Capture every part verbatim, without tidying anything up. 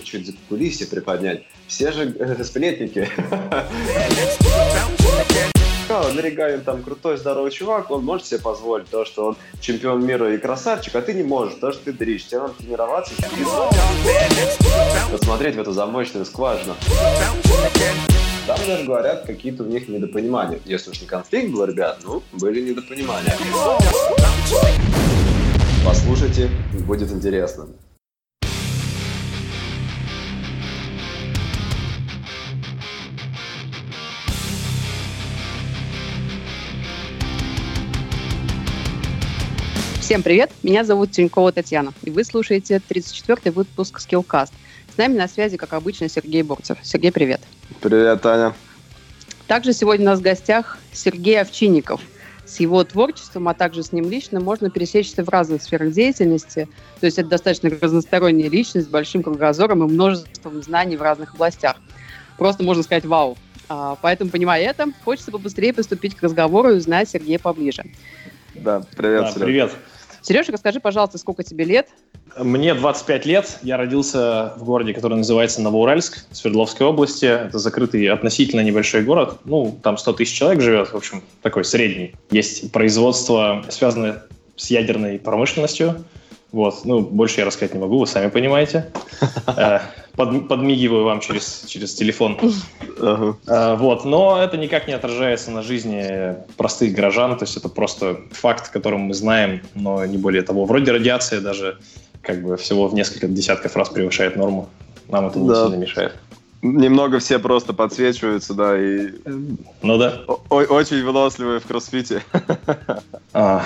если чуть за кулиси приподнять, все же сплетники. Нарягаем там крутой, здоровый чувак, он может себе позволить то, что он чемпион мира и красавчик, а ты не можешь, то, что ты дрищ, тебе надо тренироваться. Посмотреть в эту замочную скважину. Там даже говорят, какие-то у них недопонимания. Если уж не конфликт был, ребят, ну, были недопонимания. Послушайте, будет интересно. Всем привет, меня зовут Тюнькова Татьяна, и вы слушаете тридцать четвёртый выпуск SkillCast. С нами на связи, как обычно, Сергей Борцев. Сергей, привет. Привет, Таня. Также сегодня у нас в гостях Сергей Овчинников. С его творчеством, а также с ним лично, можно пересечься в разных сферах деятельности. То есть это достаточно разносторонняя личность с большим кругозором и множеством знаний в разных областях. Просто можно сказать «вау». Поэтому, понимая это, хочется побыстрее приступить к разговору и узнать Сергея поближе. Да, привет, да, Сереж. Привет. Сережа, расскажи, пожалуйста, сколько тебе лет? Мне двадцать пять лет. Я родился в городе, который называется Новоуральск, Свердловской области. Это закрытый, относительно небольшой город. Ну, там сто тысяч человек живет, в общем, такой средний. Есть производство, связанное с ядерной промышленностью. Вот. Ну, больше я рассказать не могу, вы сами понимаете. Подмигиваю вам через, через телефон. Uh-huh. А, вот. Но это никак не отражается на жизни простых горожан. То есть это просто факт, которым мы знаем, но не более того. Вроде радиация даже как бы всего в несколько десятков раз превышает норму. Нам это не да. сильно мешает. Немного все просто подсвечиваются, да, и... Ну да. О- очень выносливые в кроссфите. А,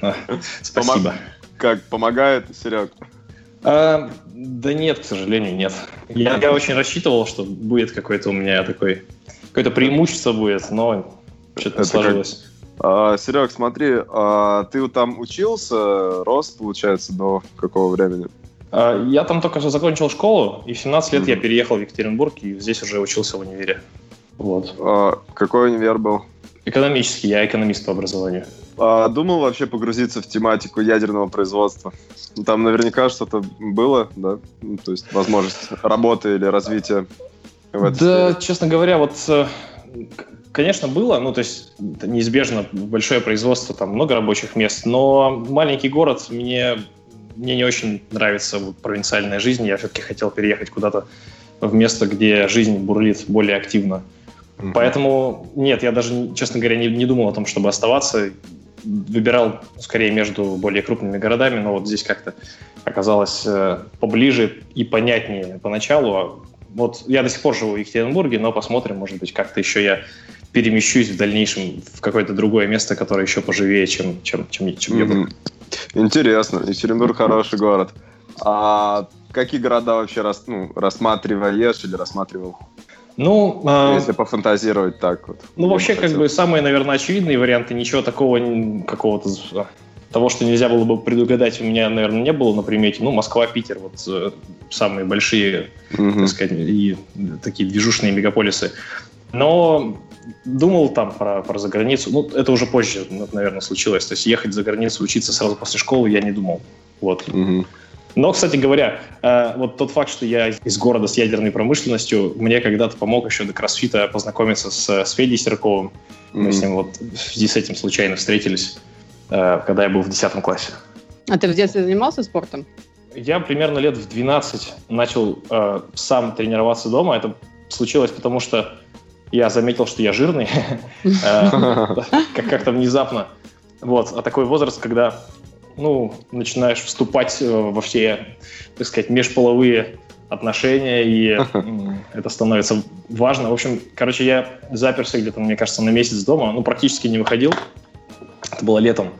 а, спасибо. Помог... Как, помогает, Серег? А, да нет, к сожалению, нет. Я, я очень рассчитывал, что будет какое-то у меня такое, какое-то преимущество будет, но что-то сложилось. А, Серег, смотри, а ты там учился, рос, получается, до какого времени? А, я там только закончил школу, и в семнадцать лет mm-hmm. я переехал в Екатеринбург, и здесь уже учился в универе. Вот. А, какой универ был? Экономический, я экономист по образованию. А, думал вообще погрузиться в тематику ядерного производства? Там наверняка что-то было, да? Ну, то есть возможность работы или развития в этой Да, сфере. Честно говоря, вот, конечно, было. Ну, то есть неизбежно большое производство, там много рабочих мест. Но маленький город, мне, мне не очень нравится провинциальная жизнь. Я все-таки хотел переехать куда-то в место, где жизнь бурлит более активно. Поэтому, нет, я даже, честно говоря, не, не думал о том, чтобы оставаться. Выбирал скорее между более крупными городами, но вот здесь как-то оказалось э, поближе и понятнее поначалу. Вот я до сих пор живу в Екатеринбурге, но посмотрим, может быть, как-то еще я перемещусь в дальнейшем в какое-то другое место, которое еще поживее, чем, чем, чем, чем я был. Интересно. Екатеринбург хороший город. А какие города вообще рас, ну, рассматриваешь или рассматривал? Ну, если э, пофантазировать так вот. Ну, вообще, как бы, самые, наверное, очевидные варианты, ничего такого, какого-то, того, что нельзя было бы предугадать, у меня, наверное, не было на примете. Ну, Москва, Питер, вот самые большие, mm-hmm. так сказать, и такие движушные мегаполисы. Но думал там про, про заграницу, ну, это уже позже, наверное, случилось. То есть ехать за границу, учиться сразу после школы я не думал, вот. Mm-hmm. Но, кстати говоря, вот тот факт, что я из города с ядерной промышленностью, мне когда-то помог еще до кроссфита познакомиться с, с Федей Серковым. Mm-hmm. Мы с ним вот в связи с этим случайно встретились, когда я был в десятом классе. А ты в детстве занимался спортом? Я примерно лет в двенадцать начал э, сам тренироваться дома. Это случилось потому, что я заметил, что я жирный. Как-то внезапно. Вот, а такой возраст, когда... ну, начинаешь вступать во все, так сказать, межполовые отношения, и это становится важно. В общем, короче, я заперся где-то, мне кажется, на месяц дома, ну, практически не выходил, это было летом.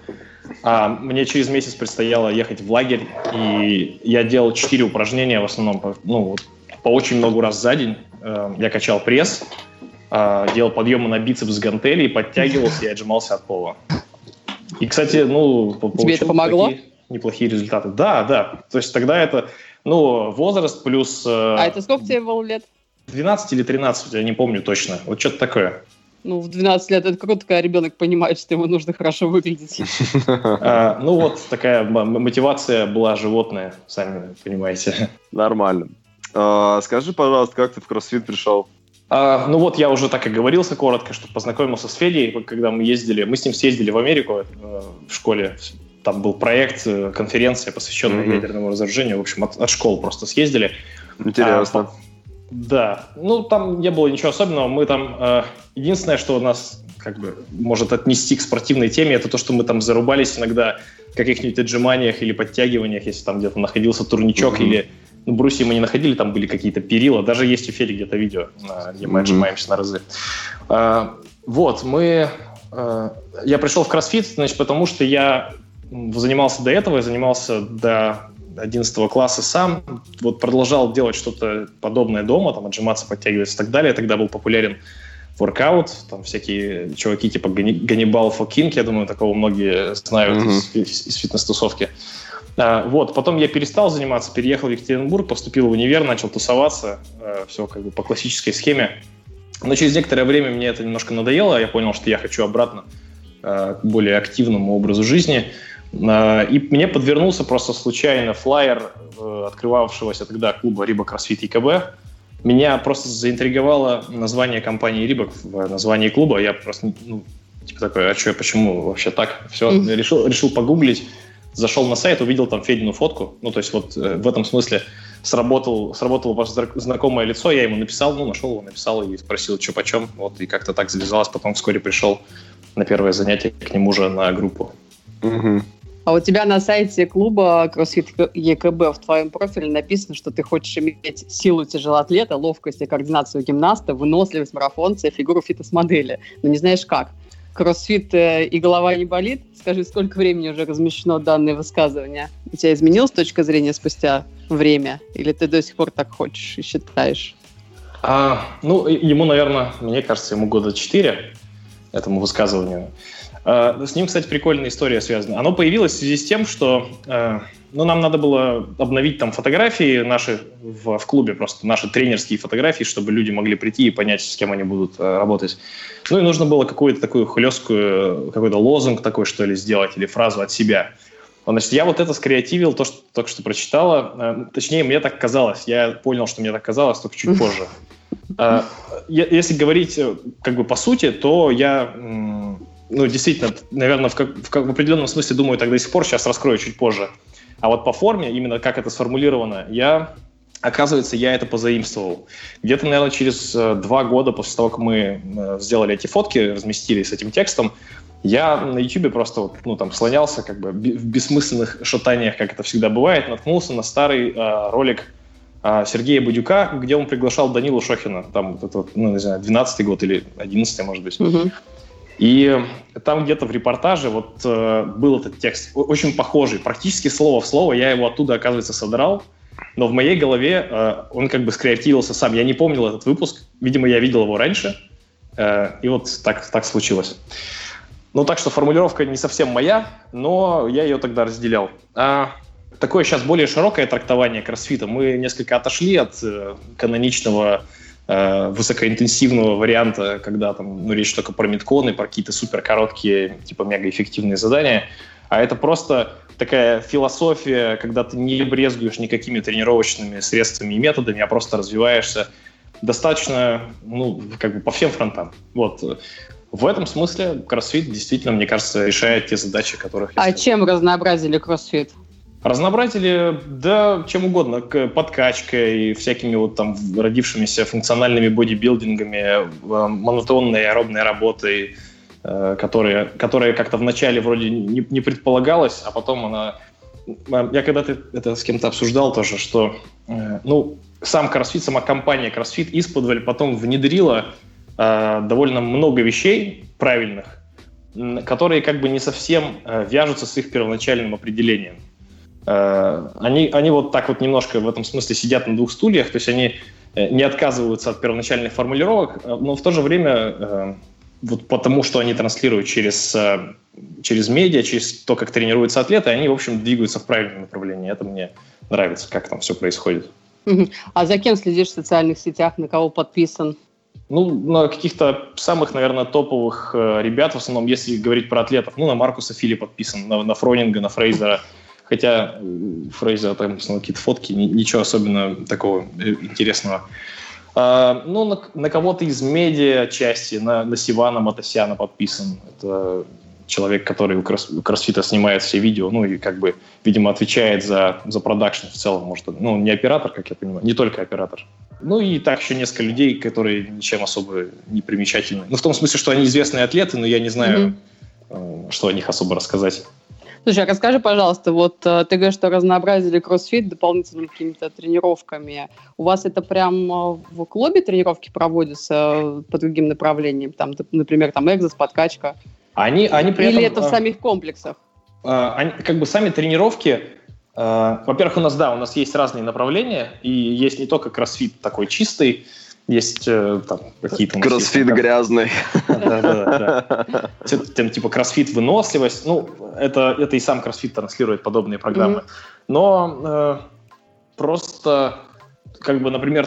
А мне через месяц предстояло ехать в лагерь, и я делал четыре упражнения в основном, ну, по очень много раз за день. Я качал пресс, делал подъемы на бицепс с гантелей, подтягивался и отжимался от пола. И, кстати, ну, тебе это помогло? Неплохие результаты. Да, да. То есть тогда это, ну, возраст плюс... Э, а это сколько тебе было лет? двенадцать или тринадцать, я не помню точно. Вот что-то такое. Ну, в двенадцать лет это круто, когда ребенок понимает, что ему нужно хорошо выглядеть. Ну, вот такая мотивация была животная, сами понимаете. Нормально. А, скажи, пожалуйста, как ты в CrossFit пришел? А, ну вот, я уже так и говорился коротко, что познакомился с Федей, когда мы ездили, мы с ним съездили в Америку э, в школе. Там был проект, конференция, посвященная mm-hmm. ядерному разоружению. В общем, от, от школ просто съездили. Интересно. А, да. Ну, там не было ничего особенного. Мы там... Э, единственное, что у нас... как бы может отнести к спортивной теме, это то, что мы там зарубались иногда в каких-нибудь отжиманиях или подтягиваниях, если там где-то находился турничок mm-hmm. или... Ну, брусья мы не находили, там были какие-то перила. Даже есть у Феди где-то видео, где мы mm-hmm. отжимаемся на разы. А, вот, мы... А, я пришел в CrossFit, значит, потому что я занимался до этого, я занимался до одиннадцатого класса сам, вот продолжал делать что-то подобное дома, там отжиматься, подтягиваться и так далее. Тогда был популярен воркаут, там всякие чуваки типа Ганнибал Фокин, я думаю, такого многие знают mm-hmm. из, из фитнес-тусовки. А, вот, потом я перестал заниматься, переехал в Екатеринбург, поступил в универ, начал тусоваться, э, все как бы по классической схеме. Но через некоторое время мне это немножко надоело, я понял, что я хочу обратно э, к более активному образу жизни. Э, и мне подвернулся просто случайно флаер э, открывавшегося тогда клуба «Рибок Рассвет ИКБ». Меня просто заинтриговало название компании «Рибок» в названии клуба. Я просто, ну, типа такой, а что, почему вообще так? Все, mm-hmm. решил, решил погуглить, зашел на сайт, увидел там Федину фотку. Ну, то есть вот э, в этом смысле сработал, сработало ваше знакомое лицо, я ему написал, ну, нашел его, написал и спросил, что почем. Вот, и как-то так завязалось. Потом вскоре пришел на первое занятие к нему же на группу. Mm-hmm. А у тебя на сайте клуба CrossFit и ка бэ в твоем профиле написано, что ты хочешь иметь силу тяжелоатлета, ловкость и координацию гимнаста, выносливость марафонца и фигуру фитнес-модели. Но не знаешь как. CrossFit и голова не болит? Скажи, сколько времени уже размещено данное высказывание? У тебя изменилась точка зрения спустя время? Или ты до сих пор так хочешь и считаешь? А, ну, ему, наверное, мне кажется, ему года четыре, этому высказыванию. С ним, кстати, прикольная история связана. Оно появилось в связи с тем, что ну, нам надо было обновить там фотографии наши в, в клубе, просто наши тренерские фотографии, чтобы люди могли прийти и понять, с кем они будут работать. Ну и нужно было какую-то такую хлесткую, какой-то лозунг такой, что ли, сделать, или фразу от себя. Значит, я вот это скреативил, то, что только что прочитала. Точнее, мне так казалось. Я понял, что мне так казалось, только чуть позже. Если говорить как бы по сути, то я... Ну, действительно, наверное, в, как, в, как, в определенном смысле, думаю, так до сих пор, сейчас раскрою чуть позже. А вот по форме, именно как это сформулировано, я, оказывается, я это позаимствовал. Где-то, наверное, через два года после того, как мы сделали эти фотки, разместили с этим текстом, я на YouTube просто, ну, там, слонялся как бы в бессмысленных шатаниях, как это всегда бывает, наткнулся на старый э, ролик Сергея Бадюка, где он приглашал Данилу Шохина, там, вот это, ну, не знаю, двенадцатый год или одиннадцатый, может быть. Mm-hmm. И там где-то в репортаже вот э, был этот текст, очень похожий, практически слово в слово, я его оттуда, оказывается, содрал, но в моей голове э, он как бы скреативился сам. Я не помнил этот выпуск, видимо, я видел его раньше, э, и вот так, так случилось. Ну, так что формулировка не совсем моя, но я ее тогда разделял. А такое сейчас более широкое трактование кроссфита. Мы несколько отошли от э, каноничного... высокоинтенсивного варианта, когда там, ну, речь только про мидконы, про какие-то суперкороткие, типа мегаэффективные задания, а это просто такая философия, когда ты не брезгуешь никакими тренировочными средствами и методами, а просто развиваешься достаточно, ну, как бы по всем фронтам. Вот. В этом смысле CrossFit действительно, мне кажется, решает те задачи, которых... А чем разнообразили CrossFit? Разнообразили, да, чем угодно, подкачкой, всякими вот там родившимися функциональными бодибилдингами, монотонной аэробной работой, которая, которая как-то вначале вроде не, не предполагалась, а потом она... Я когда-то это с кем-то обсуждал тоже, что, ну, сам CrossFit, сама компания CrossFit исподволь потом внедрила довольно много вещей правильных, которые как бы не совсем вяжутся с их первоначальным определением. Они, они вот так вот немножко в этом смысле сидят на двух стульях, то есть они не отказываются от первоначальных формулировок, но в то же время, вот потому что они транслируют через, через медиа, через то, как тренируются атлеты, они, в общем, двигаются в правильном направлении. Это мне нравится, как там все происходит. А за кем следишь в социальных сетях, на кого подписан? Ну, на каких-то самых, наверное, топовых ребят, в основном, если говорить про атлетов, ну, на Маркуса Фили подписан, на, на Фронинга, на Фрейзера. Хотя у Фрейзера там какие-то фотки, ничего особенно такого интересного. Ну, на, на кого-то из медиа части, на, на Сивана Матасиана подписан. Это человек, который у CrossFit снимает все видео, ну и как бы, видимо, отвечает за, за продакшн в целом. Может, ну, не оператор, как я понимаю, не только оператор. Ну и так еще несколько людей, которые ничем особо не примечательны. Ну, в том смысле, что они известные атлеты, но я не знаю, mm-hmm. что о них особо рассказать. Слушай, а расскажи, пожалуйста, вот ты говоришь, что разнообразили CrossFit дополнительными какими-то тренировками. У вас это прям в клубе тренировки проводятся по другим направлениям? Там, например, там экзос, подкачка? Они, они при Или этом, это в самих комплексах? Они, как бы сами тренировки... Во-первых, у нас, да, у нас есть разные направления, и есть не только CrossFit такой чистый, есть там какие-то... CrossFit грязный. Да-да-да. Типа CrossFit выносливость. Ну, это и сам CrossFit транслирует подобные программы. Но просто... Как бы, например,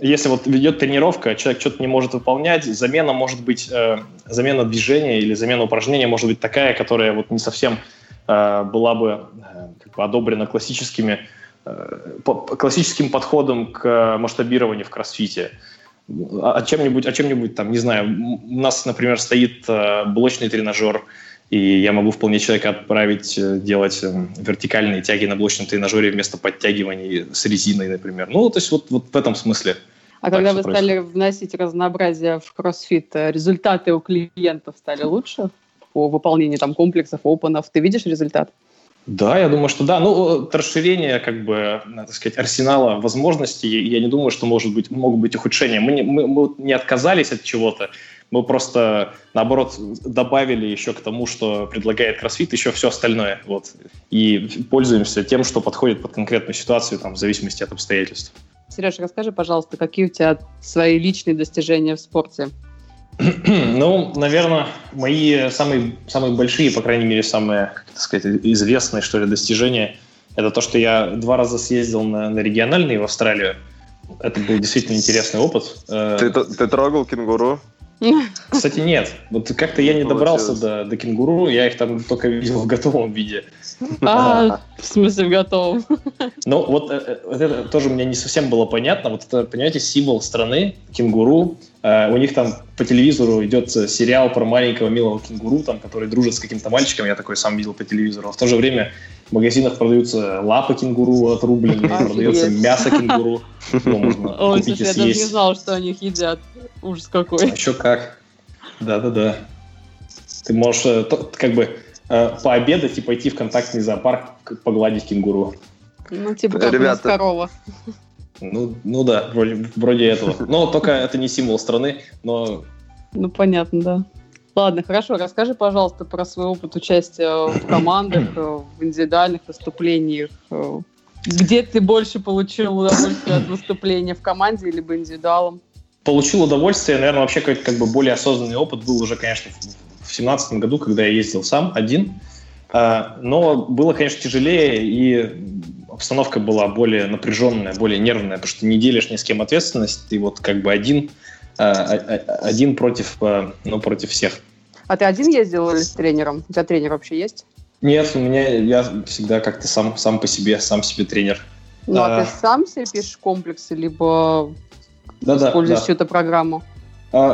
если вот ведет тренировка, человек что-то не может выполнять, замена может быть, э, замена движения или замена упражнения может быть такая, которая вот не совсем э, была бы, э, как бы одобрена классическими, э, по, классическим подходом к масштабированию в кроссфите. О чем-нибудь, о чем-нибудь там, не знаю, у нас, например, стоит э, блочный тренажер, и я могу вполне человека отправить делать вертикальные тяги на блочном тренажере вместо подтягиваний с резиной, например. Ну, то есть вот, вот в этом смысле. А когда вы происходит. Стали вносить разнообразие в кроссфит, результаты у клиентов стали лучше по выполнению там комплексов, опенов? Ты видишь результат? Да, я думаю, что да. Ну, расширение, как бы, так сказать, арсенала возможностей, я не думаю, что может быть, могут быть ухудшения. Мы не, мы, мы не отказались от чего-то, мы просто, наоборот, добавили еще к тому, что предлагает CrossFit, еще все остальное. Вот. И пользуемся тем, что подходит под конкретную ситуацию, там, в зависимости от обстоятельств. Сереж, расскажи, пожалуйста, какие у тебя свои личные достижения в спорте? Ну, наверное, мои самые, самые большие, по крайней мере, самые, так сказать, известные, что ли, достижения, это то, что я два раза съездил на, на региональные в Австралию. Это был действительно интересный опыт. Ты, ты трогал кенгуру? Кстати, нет. Вот как-то я не добрался до, до кенгуру, я их там только видел в готовом виде. А, в смысле в готовом? Ну, вот, вот это тоже мне не совсем было понятно. Вот это, понимаете, символ страны, кенгуру. Uh, у них там по телевизору идет сериал про маленького милого кенгуру, там, который дружит с каким-то мальчиком, я такой сам видел по телевизору. А в то же время в магазинах продаются лапы кенгуру отрубленные, продается мясо кенгуру. Ой, слушай, я даже не знал, что они их едят. Ужас какой. Еще как. Да-да-да. Ты можешь как бы пообедать и пойти в контактный зоопарк погладить кенгуру. Ну, типа как у нас корова. Ну, ну да, вроде, вроде этого. Но только это не символ страны, но... Ну, понятно, да. Ладно, хорошо, расскажи, пожалуйста, про свой опыт участия в командах, в индивидуальных выступлениях. Где ты больше получил удовольствие от выступления, в команде либо индивидуалом? Получил удовольствие, наверное, вообще какой-то как бы более осознанный опыт был уже, конечно, в две тысячи семнадцатом году, когда я ездил сам один. Но было, конечно, тяжелее, и обстановка была более напряженная, более нервная, потому что не делишь ни с кем ответственность, ты вот как бы один, один против, ну, против всех. А ты один ездил или с тренером? У тебя тренер вообще есть? Нет, у меня я всегда как-то сам, сам по себе, сам себе тренер. Ну, а, а ты сам себе пишешь комплексы, либо да, используешь да, да. чью-то программу?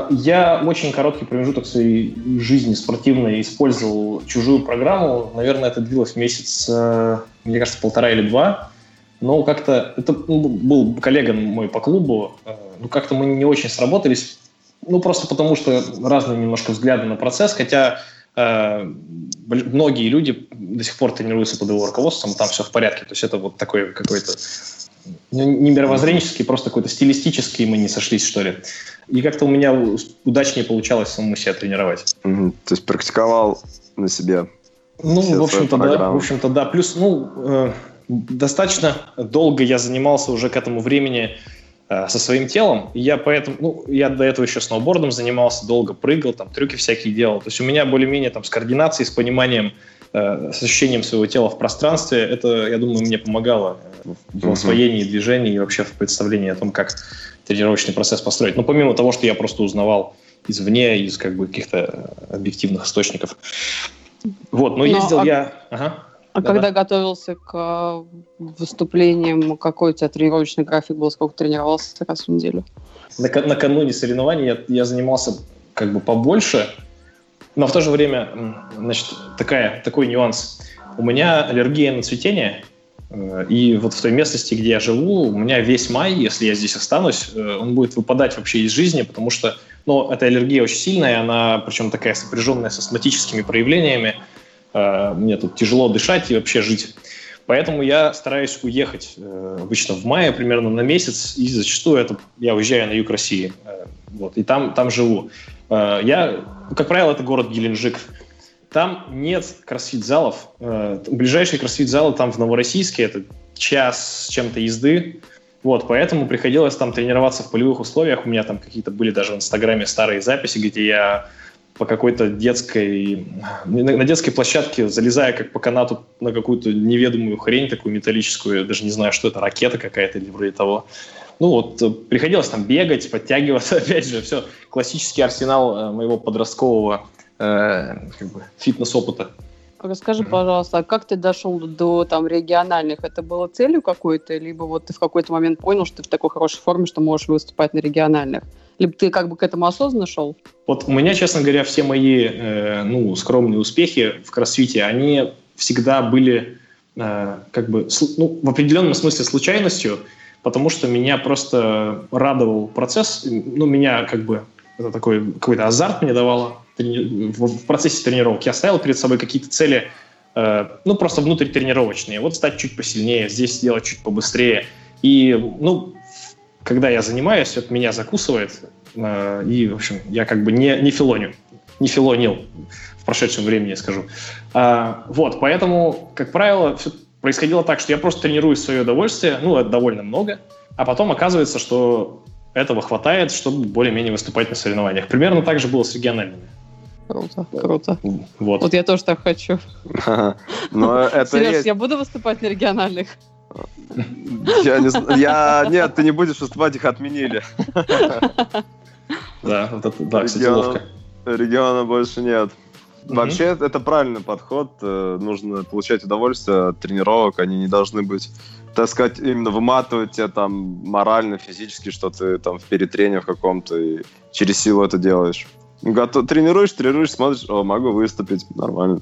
Я очень короткий промежуток своей жизни спортивной использовал чужую программу. Наверное, это длилось месяц, мне кажется, полтора или два. Но как-то... Это был коллега мой по клубу. Ну, как-то мы не очень сработались. Ну, просто потому, что разные немножко взгляды на процесс. Хотя э, многие люди до сих пор тренируются под его руководством, там все в порядке. То есть это вот такой какой-то... Не мировоззренческий, просто какой-то стилистический мы не сошлись, что ли. И как-то у меня удачнее получалось самому себя тренировать. Mm-hmm. То есть практиковал на себе. Ну, в общем-то, да, в общем-то, да. Плюс, ну, э, достаточно долго я занимался уже к этому времени э, со своим телом. И я поэтому, ну, я до этого еще сноубордом занимался, долго прыгал, там, трюки всякие делал. То есть у меня более-менее там с координацией, с пониманием, э, с ощущением своего тела в пространстве, это, я думаю, мне помогало в освоении mm-hmm. движений и вообще в представлении о том, как тренировочный процесс построить. Но помимо того, что я просто узнавал извне, из как бы каких-то объективных источников. Вот, но, но ездил а... я... Ага. А да, когда да. готовился к выступлениям, какой у тебя тренировочный график был, сколько тренировался раз в неделю? Нак- накануне соревнований я, я занимался как бы побольше, но в то же время, значит, такая, такой нюанс. У меня аллергия на цветение, и вот в той местности, где я живу, у меня весь май, если я здесь останусь, он будет выпадать вообще из жизни, потому что, ну, эта аллергия очень сильная, она причем такая сопряженная с астматическими проявлениями. Мне тут тяжело дышать и вообще жить. Поэтому я стараюсь уехать обычно в мае, примерно на месяц, и зачастую это, я уезжаю на юг России, вот, и там, там живу. Я, как правило, это город Геленджик. Там нет кроссфит-залов. Ближайшие кроссфит-залы там в Новороссийске, это час с чем-то езды. Вот, поэтому приходилось там тренироваться в полевых условиях. У меня там какие-то были даже в Инстаграме старые записи, где я по какой-то детской... На детской площадке, залезая как по канату на какую-то неведомую хрень, такую металлическую, я даже не знаю, что это, ракета какая-то или вроде того. Ну вот, приходилось там бегать, подтягиваться, опять же, все. Классический арсенал моего подросткового э, как бы, фитнес-опыта. Расскажи, пожалуйста, а как ты дошел до там, региональных? Это было целью какой-то? Либо вот ты в какой-то момент понял, что ты в такой хорошей форме, что можешь выступать на региональных? Либо ты как бы к этому осознанно шел? Вот у меня, честно говоря, все мои э, ну, скромные успехи в кроссфите, они всегда были э, как бы, ну, в определенном смысле случайностью, потому что меня просто радовал процесс. Ну, меня как бы это такой какой-то азарт мне давало трени- в процессе тренировок. Я ставил перед собой какие-то цели, э, ну, просто внутритренировочные. Вот стать чуть посильнее, здесь сделать чуть побыстрее. И, ну, когда я занимаюсь, это меня закусывает, э, и, в общем, я как бы не, не филоню, не филонил в прошедшем времени, я скажу. Э, вот, поэтому, как правило, все происходило так, что я просто тренирую свое удовольствие, ну, это довольно много, а потом оказывается, что этого хватает, чтобы более-менее выступать на соревнованиях. Примерно так же было с региональными. Круто, круто. Вот, вот я тоже так хочу. Сереж, я буду выступать на региональных? Я не знаю. Я... Нет, ты не будешь выступать, их отменили. Да, вот это, да, кстати, ловко. Региона больше нет. Вообще, mm-hmm. это правильный подход. Нужно получать удовольствие от тренировок. Они не должны быть, так сказать, именно выматывать тебя там морально, физически, что ты там в перетрении в каком-то и через силу это делаешь. Готов... Тренируешь, тренируешь, смотришь, о, могу выступить, нормально.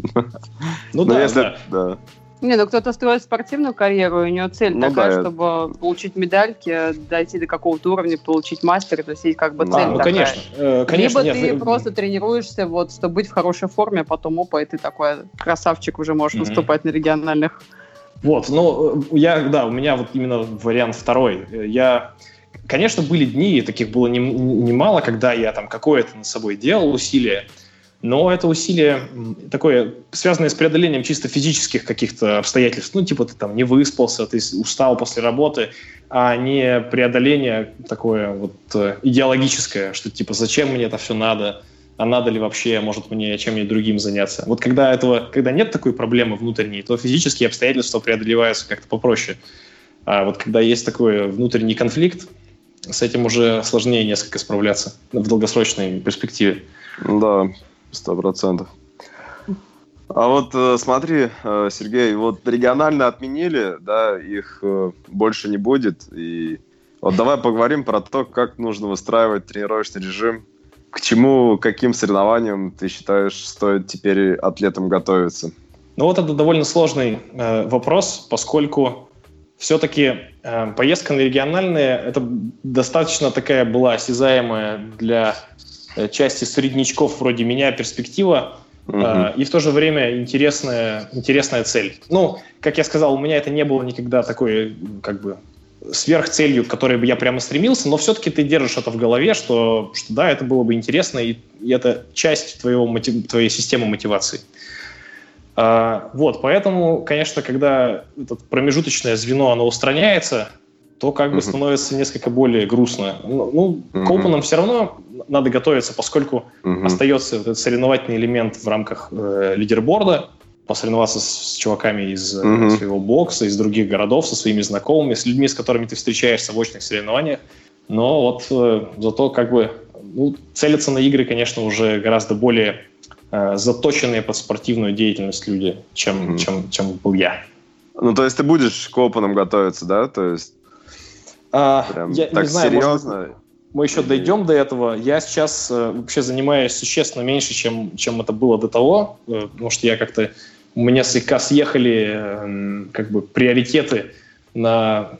Ну да, если... да. Не, ну кто-то строит спортивную карьеру, и у него цель ну, такая, да, чтобы получить медальки, дойти до какого-то уровня, получить мастера, то есть есть как бы цель а, ну, такая. Конечно, э, конечно, либо нет, ты вы... просто тренируешься, вот, чтобы быть в хорошей форме, а потом опа, и ты такой красавчик уже можешь mm-hmm. выступать на региональных. Вот, ну я, да, у меня вот именно вариант второй. Я, конечно, были дни, и таких было немало, когда я там какое-то над собой делал усилие. Но это усилие такое, связанное с преодолением чисто физических каких-то обстоятельств. Ну, типа ты там не выспался, ты устал после работы, а не преодоление такое вот идеологическое, что типа зачем мне это все надо, а надо ли вообще, может мне чем-нибудь другим заняться. Вот когда этого, когда нет такой проблемы внутренней, то физические обстоятельства преодолеваются как-то попроще. А вот когда есть такой внутренний конфликт, с этим уже сложнее несколько справляться в долгосрочной перспективе. Да. Сто процентов. А вот э, смотри, э, Сергей, вот регионально отменили, да, их э, больше не будет. И вот давай поговорим про то, как нужно выстраивать тренировочный режим, к чему, каким соревнованиям ты считаешь стоит теперь атлетам готовиться? Ну вот это довольно сложный э, вопрос, поскольку все-таки э, поездка на региональные это достаточно такая была осязаемая для части среднячков вроде меня перспектива, mm-hmm. э, и в то же время интересная, интересная цель. Ну, как я сказал, у меня это не было никогда такой, как бы, сверхцелью, к которой бы я прямо стремился, но все-таки ты держишь это в голове, что, что да, это было бы интересно, и, и это часть твоего мотив, твоей системы мотивации. Э, вот, поэтому, конечно, когда это промежуточное звено, оно устраняется, то как бы mm-hmm. становится несколько более грустно. Ну, mm-hmm. к опенам все равно надо готовиться, поскольку mm-hmm. остается этот соревновательный элемент в рамках э, лидерборда, посоревноваться с, с чуваками из mm-hmm. своего бокса, из других городов, со своими знакомыми, с людьми, с которыми ты встречаешься в очных соревнованиях. Но вот э, зато как бы ну, целиться на игры, конечно, уже гораздо более э, заточенные под спортивную деятельность люди, чем, mm-hmm. чем, чем был я. Ну, то есть ты будешь к опенам готовиться, да? То есть а, прям я, так не знаю, серьезно? Может, мы еще дойдем до этого. Я сейчас э, вообще занимаюсь существенно меньше, чем, чем это было до того, э, потому что я как-то... У меня слегка съехали э, как бы приоритеты на,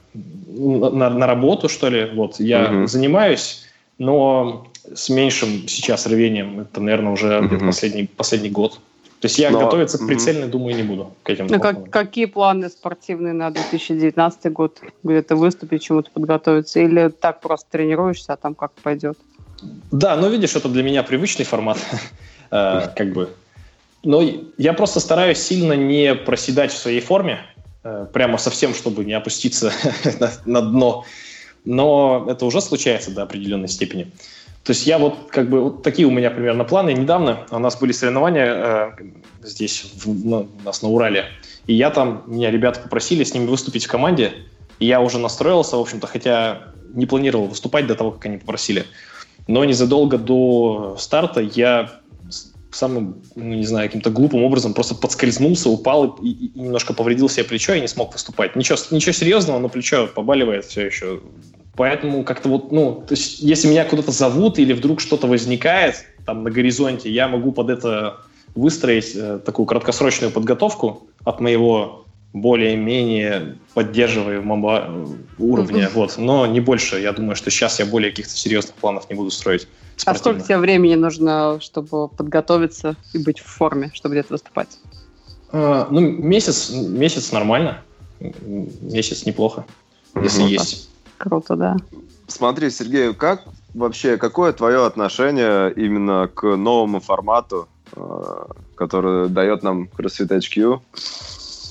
на, на работу, что ли. Вот, я mm-hmm. занимаюсь, но с меньшим сейчас рвением. Это, наверное, уже mm-hmm. последний, последний год. То есть я но... готовиться mm-hmm. прицельно, думаю, не буду к этим. Ну, как, какие планы спортивные на две тысячи девятнадцатый год? Где-то выступить, чему-то подготовиться? Или так просто тренируешься, а там как пойдет? Да, ну, видишь, это для меня привычный формат. Как бы... Но я просто стараюсь сильно не проседать в своей форме, прямо совсем, чтобы не опуститься на, на дно. Но это уже случается до определенной степени. То есть я вот как бы... Вот такие у меня примерно планы. Недавно у нас были соревнования э, здесь, в, на, у нас на Урале. И я там... Меня ребята попросили с ними выступить в команде. И я уже настроился, в общем-то, хотя не планировал выступать до того, как они попросили. Но незадолго до старта я... самым, ну, не знаю, каким-то глупым образом просто подскользнулся, упал и, и немножко повредил себе плечо и не смог выступать. Ничего, ничего серьезного, но плечо побаливает все еще. Поэтому как-то вот, ну, то есть если меня куда-то зовут или вдруг что-то возникает там на горизонте, я могу под это выстроить э, такую краткосрочную подготовку от моего более-менее поддерживаемого уровня, mm-hmm. вот. Но не больше. Я думаю, что сейчас я более каких-то серьезных планов не буду строить. А сколько тебе времени нужно, чтобы подготовиться и быть в форме, чтобы где-то выступать? А, ну, месяц, месяц нормально. Месяц неплохо, mm-hmm. если круто. Есть. Круто, да. Смотри, Сергей, как вообще, какое твое отношение именно к новому формату, который дает нам CrossFit эйч кью?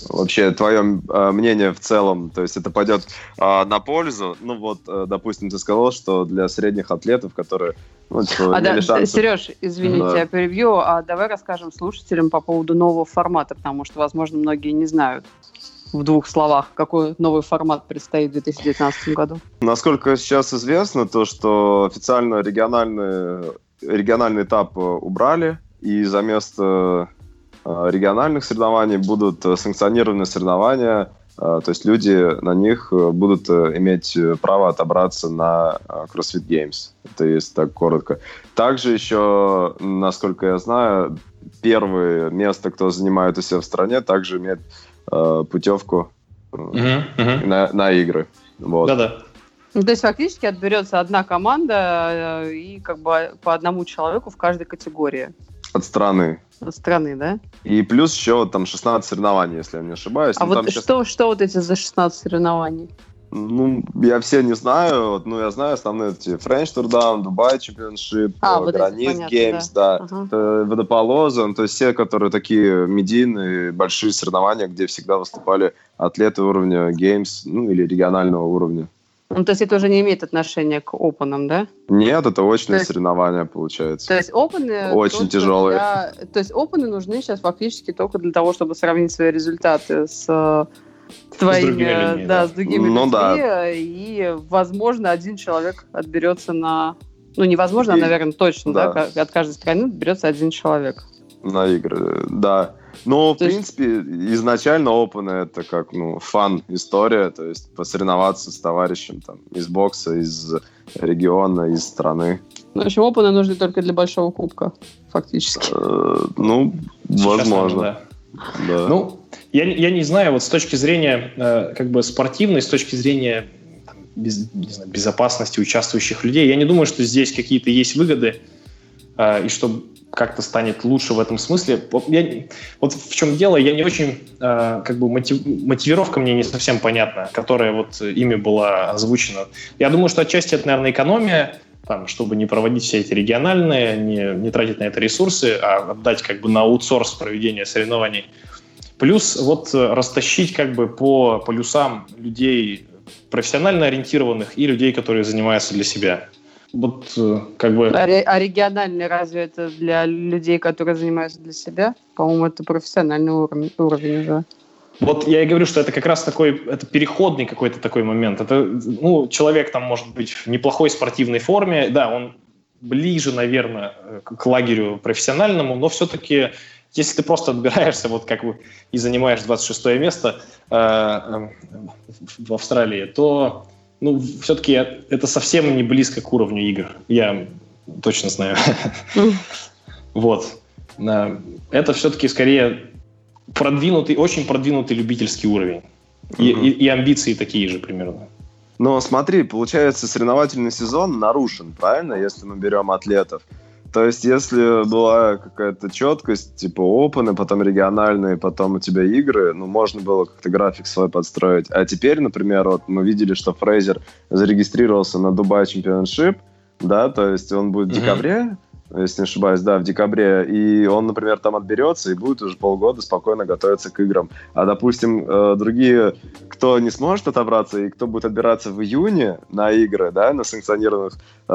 Вообще, твое э, мнение в целом, то есть это пойдет э, на пользу? Ну вот, э, допустим, ты сказал, что для средних атлетов, которые... Ну, типа, а да, Сереж, извините, да. я перебью, а давай расскажем слушателям по поводу нового формата, потому что, возможно, многие не знают в двух словах, какой новый формат предстоит в две тысячи девятнадцатом году. Насколько сейчас известно, то, что официально региональный, региональный этап убрали, и за место... региональных соревнований будут санкционированы соревнования, то есть люди на них будут иметь право отобраться на CrossFit Games. Это если так коротко. Также еще, насколько я знаю, первое место, кто занимает у себя в стране, также имеет путевку mm-hmm. Mm-hmm. На, на игры. Вот. Да-да. То есть фактически отберется одна команда и как бы по одному человеку в каждой категории. От страны. От страны, да? И плюс еще там шестнадцать соревнований, если я не ошибаюсь. А ну, вот там что, сейчас... что вот эти за шестнадцать соревнований? Ну, я все не знаю. Вот, ну, я знаю основные эти French Tourdown, Dubai Championship, а, вот Granite Games, да, да. Ага. Водополоза. То есть все, которые такие медийные, большие соревнования, где всегда выступали атлеты уровня Games, ну, или регионального уровня. Ну, то есть это уже не имеет отношения к опенам, да? Нет, это очные то соревнования, есть, получается. То есть опены... Очень тяжелые. Для, то есть опены нужны сейчас фактически только для того, чтобы сравнить свои результаты с твоими... С другими людьми, да, да. С другими ну, людьми, да. И, возможно, один человек отберется на... Ну, невозможно, и, а, наверное, точно, да. да? От каждой страны отберется один человек. На игры, да. Ну, в то принципе, есть... изначально Open — это как, ну, фан-история, то есть посоревноваться с товарищем там из бокса, из региона, из страны. Ну, в общем, Open нужны только для большого кубка, фактически. Э-э- ну, сейчас возможно. Надо, да. Да. Ну, я, я не знаю, вот с точки зрения э, как бы спортивной, с точки зрения там, без, не знаю, безопасности участвующих людей, я не думаю, что здесь какие-то есть выгоды, э, и что... как-то станет лучше в этом смысле. Я, вот в чем дело, я не очень, э, как бы, мотив, мотивировка мне не совсем понятна, которая вот ими была озвучена. Я думаю, что отчасти это, наверное, экономия, там, чтобы не проводить все эти региональные, не, не тратить на это ресурсы, а отдать как бы на аутсорс проведение соревнований. Плюс вот растащить как бы по полюсам людей профессионально ориентированных и людей, которые занимаются для себя. Вот, как бы... а, а региональный разве это для людей, которые занимаются для себя? По-моему, это профессиональный уровень, уровень уже. Вот я и говорю, что это как раз такой это переходный какой-то такой момент. Это, ну, человек там может быть в неплохой спортивной форме, да, он ближе, наверное, к лагерю профессиональному, но все-таки, если ты просто отбираешься вот как бы и занимаешь двадцать шестое место э, э, в Австралии, то ну, все-таки это совсем не близко к уровню игр. Я точно знаю. Вот. Это все-таки скорее продвинутый, очень продвинутый любительский уровень. И, угу. и, и амбиции такие же примерно. Но смотри, получается, соревновательный сезон нарушен, правильно, если мы берем атлетов? То есть, если была какая-то четкость, типа опены, потом региональные, потом у тебя игры, ну, можно было как-то график свой подстроить. А теперь, например, вот мы видели, что Фрейзер зарегистрировался на Dubai Championship, да, то есть он будет угу. в декабре, если не ошибаюсь, да, в декабре, и он, например, там отберется и будет уже полгода спокойно готовиться к играм. А, допустим, другие, кто не сможет отобраться и кто будет отбираться в июне на игры, да, на санкционированных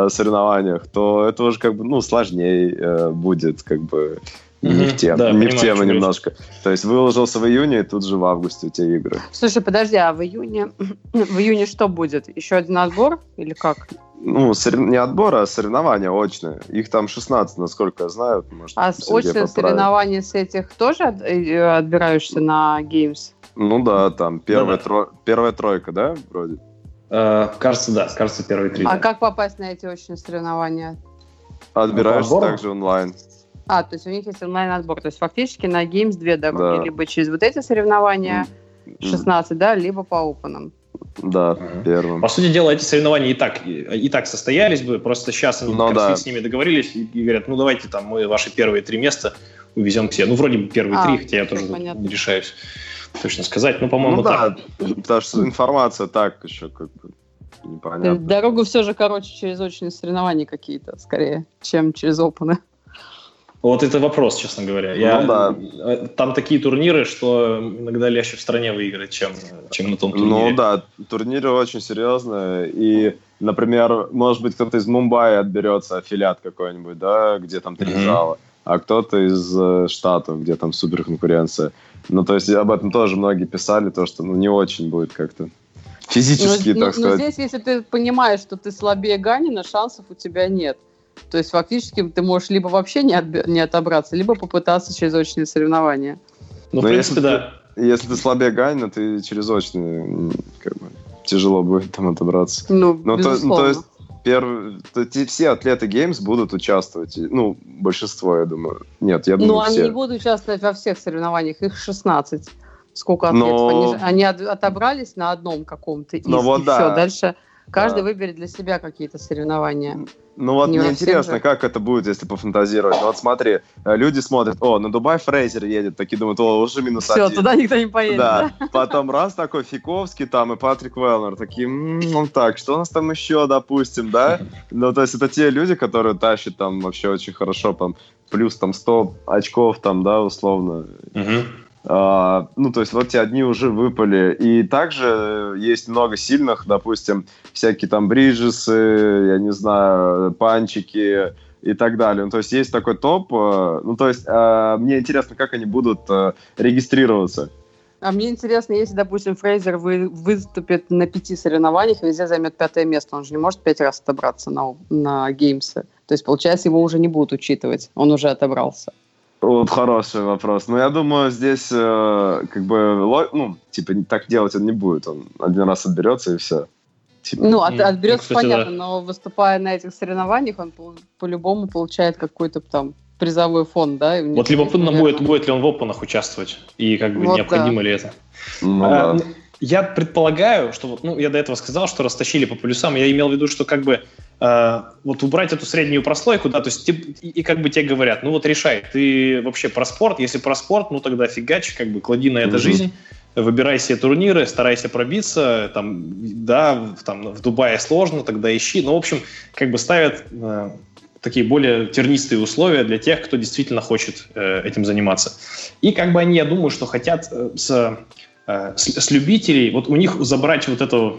соревнованиях, то это уже как бы, ну, сложнее будет, как бы, не в тему, да, не в тему немножко. То есть выложился в июне, и тут же в августе у тебя игры. Слушай, подожди, а в июне, в июне что будет? Еще один отбор или как? Ну, не отбор, а соревнования очные. Их там шестнадцать, насколько я знаю. Может, а очные соревнования с этих тоже отбираешься на Games? Ну да, там первая, да, да. Тро- первая тройка, да, вроде? Э, кажется, да, кажется, первые три. А да. Как попасть на эти очные соревнования? Отбираешься ну, также онлайн. А, то есть у них есть онлайн-отбор. То есть фактически на Games две дороги. Да. Либо через вот эти соревнования шестнадцать, mm-hmm. да, либо по опенам. Да, uh-huh. первым. По сути дела, эти соревнования и так, и, и так состоялись бы, просто сейчас они ну, да. с ними договорились и, и говорят, ну давайте там мы ваши первые три места увезем к себе. Ну, вроде бы первые а, три, хотя я тоже понятно. не решаюсь точно сказать, но, по-моему, ну, да. да. Потому что информация так еще как бы непонятна. Дорога все же, короче, через очные соревнования какие-то, скорее, чем через опены. Вот это вопрос, честно говоря. Я, ну, да. Там такие турниры, что иногда легче в стране выиграть, чем, чем на том турнире. Ну да, турниры очень серьезные. И, например, может быть, кто-то из Мумбаи отберется, аффилиат какой-нибудь, да, где там три зала, mm-hmm. а кто-то из Штатов, где там суперконкуренция. Ну, то есть об этом тоже многие писали, то, что ну, не очень будет как-то физически, но, так но, сказать. Но здесь, если ты понимаешь, что ты слабее Ганина, шансов у тебя нет. То есть фактически ты можешь либо вообще не, отб... не отобраться, либо попытаться через очные соревнования. Ну, в Но принципе, если да. Ты, если ты слабее Ганина, ты через очные как бы, тяжело будет там отобраться. Ну, ну то, ну, то есть перв... то, те, все атлеты Games будут участвовать. Ну, большинство, я думаю. Нет, я думаю, Но все. Но они не будут участвовать во всех соревнованиях. Их шестнадцать. Сколько атлетов? Но... Они, они отобрались на одном каком-то из. Ну, вот, и да. все, дальше... Каждый да. выберет для себя какие-то соревнования. Ну вот не мне интересно, же. Как это будет, если пофантазировать. Ну вот смотри, люди смотрят, о, на Дубай Фрейзер едет, такие думают, о, уже минус Все, один. Все, туда никто не поедет. Да. Да? Потом раз такой Фиковский там и Патрик Велнер, такие, ну так, что у нас там еще, допустим, да? Ну то есть это те люди, которые тащат там вообще очень хорошо, там плюс там сто очков там, да, условно. Uh, ну, то есть вот те одни уже выпали. И также есть много сильных, допустим, всякие там бриджесы, я не знаю, панчики и так далее. Ну, то есть есть такой топ. Ну, то есть uh, мне интересно, как они будут uh, регистрироваться. А мне интересно, если, допустим, Фрейзер вы, выступит на пяти соревнованиях и везде займет пятое место, он же не может пять раз отобраться на, на геймсы. То есть, получается, его уже не будут учитывать, он уже отобрался. Вот хороший вопрос. Но я думаю, здесь э, как бы, ну, типа, так делать он не будет. Он один раз отберется и все. Типа. Ну, от, отберется, ну, кстати, понятно, да. но выступая на этих соревнованиях, он по- по-любому получает какой-то там призовой фонд, да? Вот любопытно будет, будет ли он в опенах участвовать, и как бы вот необходимо да. ли это. Ну, а, да. Я предполагаю, что, ну, я до этого сказал, что растащили по полюсам, я имел в виду, что как бы э, вот убрать эту среднюю прослойку, да, то есть, и, и как бы тебе говорят, ну вот решай, ты вообще про спорт, если про спорт, ну тогда фигач, как бы клади на это mm-hmm. жизнь, выбирай себе турниры, старайся пробиться, там, да, там, в Дубае сложно, тогда ищи, ну, в общем, как бы ставят э, такие более тернистые условия для тех, кто действительно хочет э, этим заниматься. И как бы они, я думаю, что хотят э, с... С, с любителей, вот у них забрать вот эту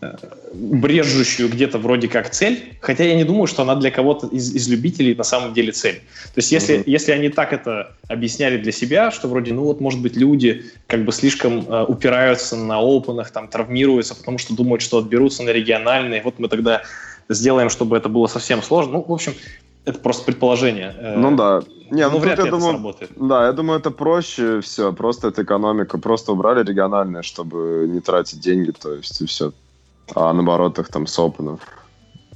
э, брежущую где-то вроде как цель, хотя я не думаю, что она для кого-то из, из любителей на самом деле цель. То есть если, mm-hmm. если они так это объясняли для себя, что вроде, ну вот, может быть, люди как бы слишком э, упираются на опенах, там, травмируются, потому что думают, что отберутся на региональные, вот мы тогда сделаем, чтобы это было совсем сложно. Ну, в общем, это просто предположение. Ну да. Не, ну, ну вряд ли я это думаю, сработает. Да, я думаю, это проще все. Просто это экономика. Просто убрали региональные, чтобы не тратить деньги, то есть и все. А на оборотах там с опенов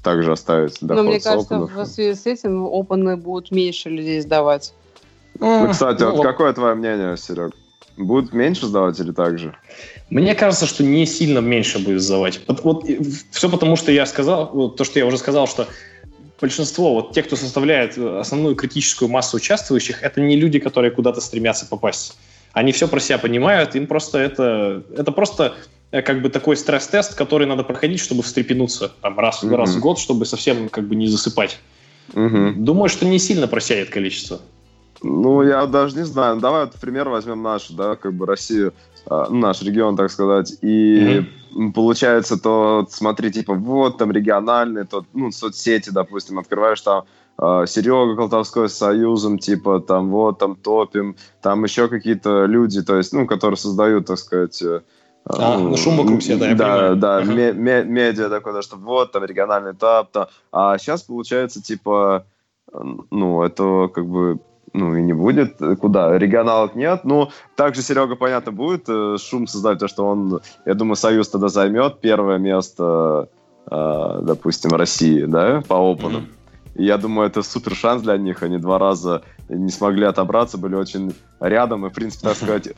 также оставить доход. Но мне кажется, опенов. В связи с этим опены будут меньше людей сдавать. Ну, кстати, ну, вот какое твое мнение, Серег? Будут меньше сдавать или так же? Мне кажется, что не сильно меньше будет сдавать. Вот, вот все потому, что я сказал, вот, то, что я уже сказал, что большинство, вот тех, кто составляет основную критическую массу участвующих, это не люди, которые куда-то стремятся попасть. Они все про себя понимают, им просто это, это просто как бы такой стресс-тест, который надо проходить, чтобы встрепенуться там, раз, mm-hmm. раз в год, чтобы совсем как бы не засыпать. Mm-hmm. Думаю, что не сильно просядет количество. Ну, я даже не знаю. Давай, вот, пример возьмем нашу, да, как бы Россию, э, наш регион, так сказать. И mm-hmm. получается, то, смотри, типа, вот там региональные, то, ну, соцсети, допустим, открываешь там э, Серега Колтовской с Союзом, типа, там, вот, там, топим, там еще какие-то люди, то есть, ну, которые создают, так сказать... Э, А, ну, шум вокруг себя, да, я понимаю. Да, да, uh-huh. ме- медиа такое, что вот, там, региональный этап, там. А сейчас, получается, типа, ну, это как бы... Ну, и не будет. Куда? Регионалов нет. Ну, также Серега, понятно, будет э, шум создать, то, что он, я думаю, Союз тогда займет первое место, э, допустим, России, да, по опенам. Mm-hmm. Я думаю, это супер шанс для них. Они два раза не смогли отобраться, были очень рядом. И, в принципе, так сказать,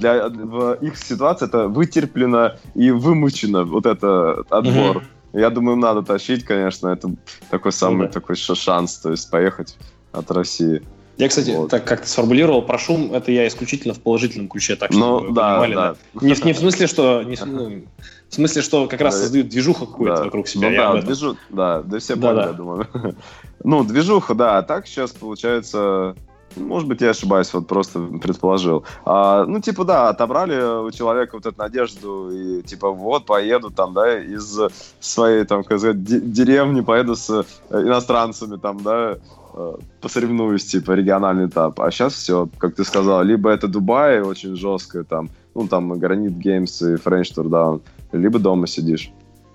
для, в их ситуации это вытерплено и вымучено вот этот отбор. Mm-hmm. Я думаю, им надо тащить, конечно. Это такой самый mm-hmm. такой шанс, то есть поехать от России. Я, кстати, вот. так как-то сформулировал, про шум это я исключительно в положительном ключе, так что ну, да, понимали. Да. Да. Не, не в смысле, что не, ну, в смысле, что как раз да, создают движуху какую-то да. вокруг себя. Ну, да, движу, да, да, все да, поняли, да. я думаю. Ну, движуха, да, а так сейчас получается, может быть, я ошибаюсь, вот просто предположил. А, ну, типа, да, отобрали у человека вот эту надежду, и типа, вот, поеду там, да, из своей, там, как сказать, деревни, поеду с иностранцами, там, да, посоревнуюсь, типа, региональный этап. А сейчас все, как ты сказал, либо это Дубай очень жесткое, там, ну, там, Granite Games и French Tourdown, либо дома сидишь.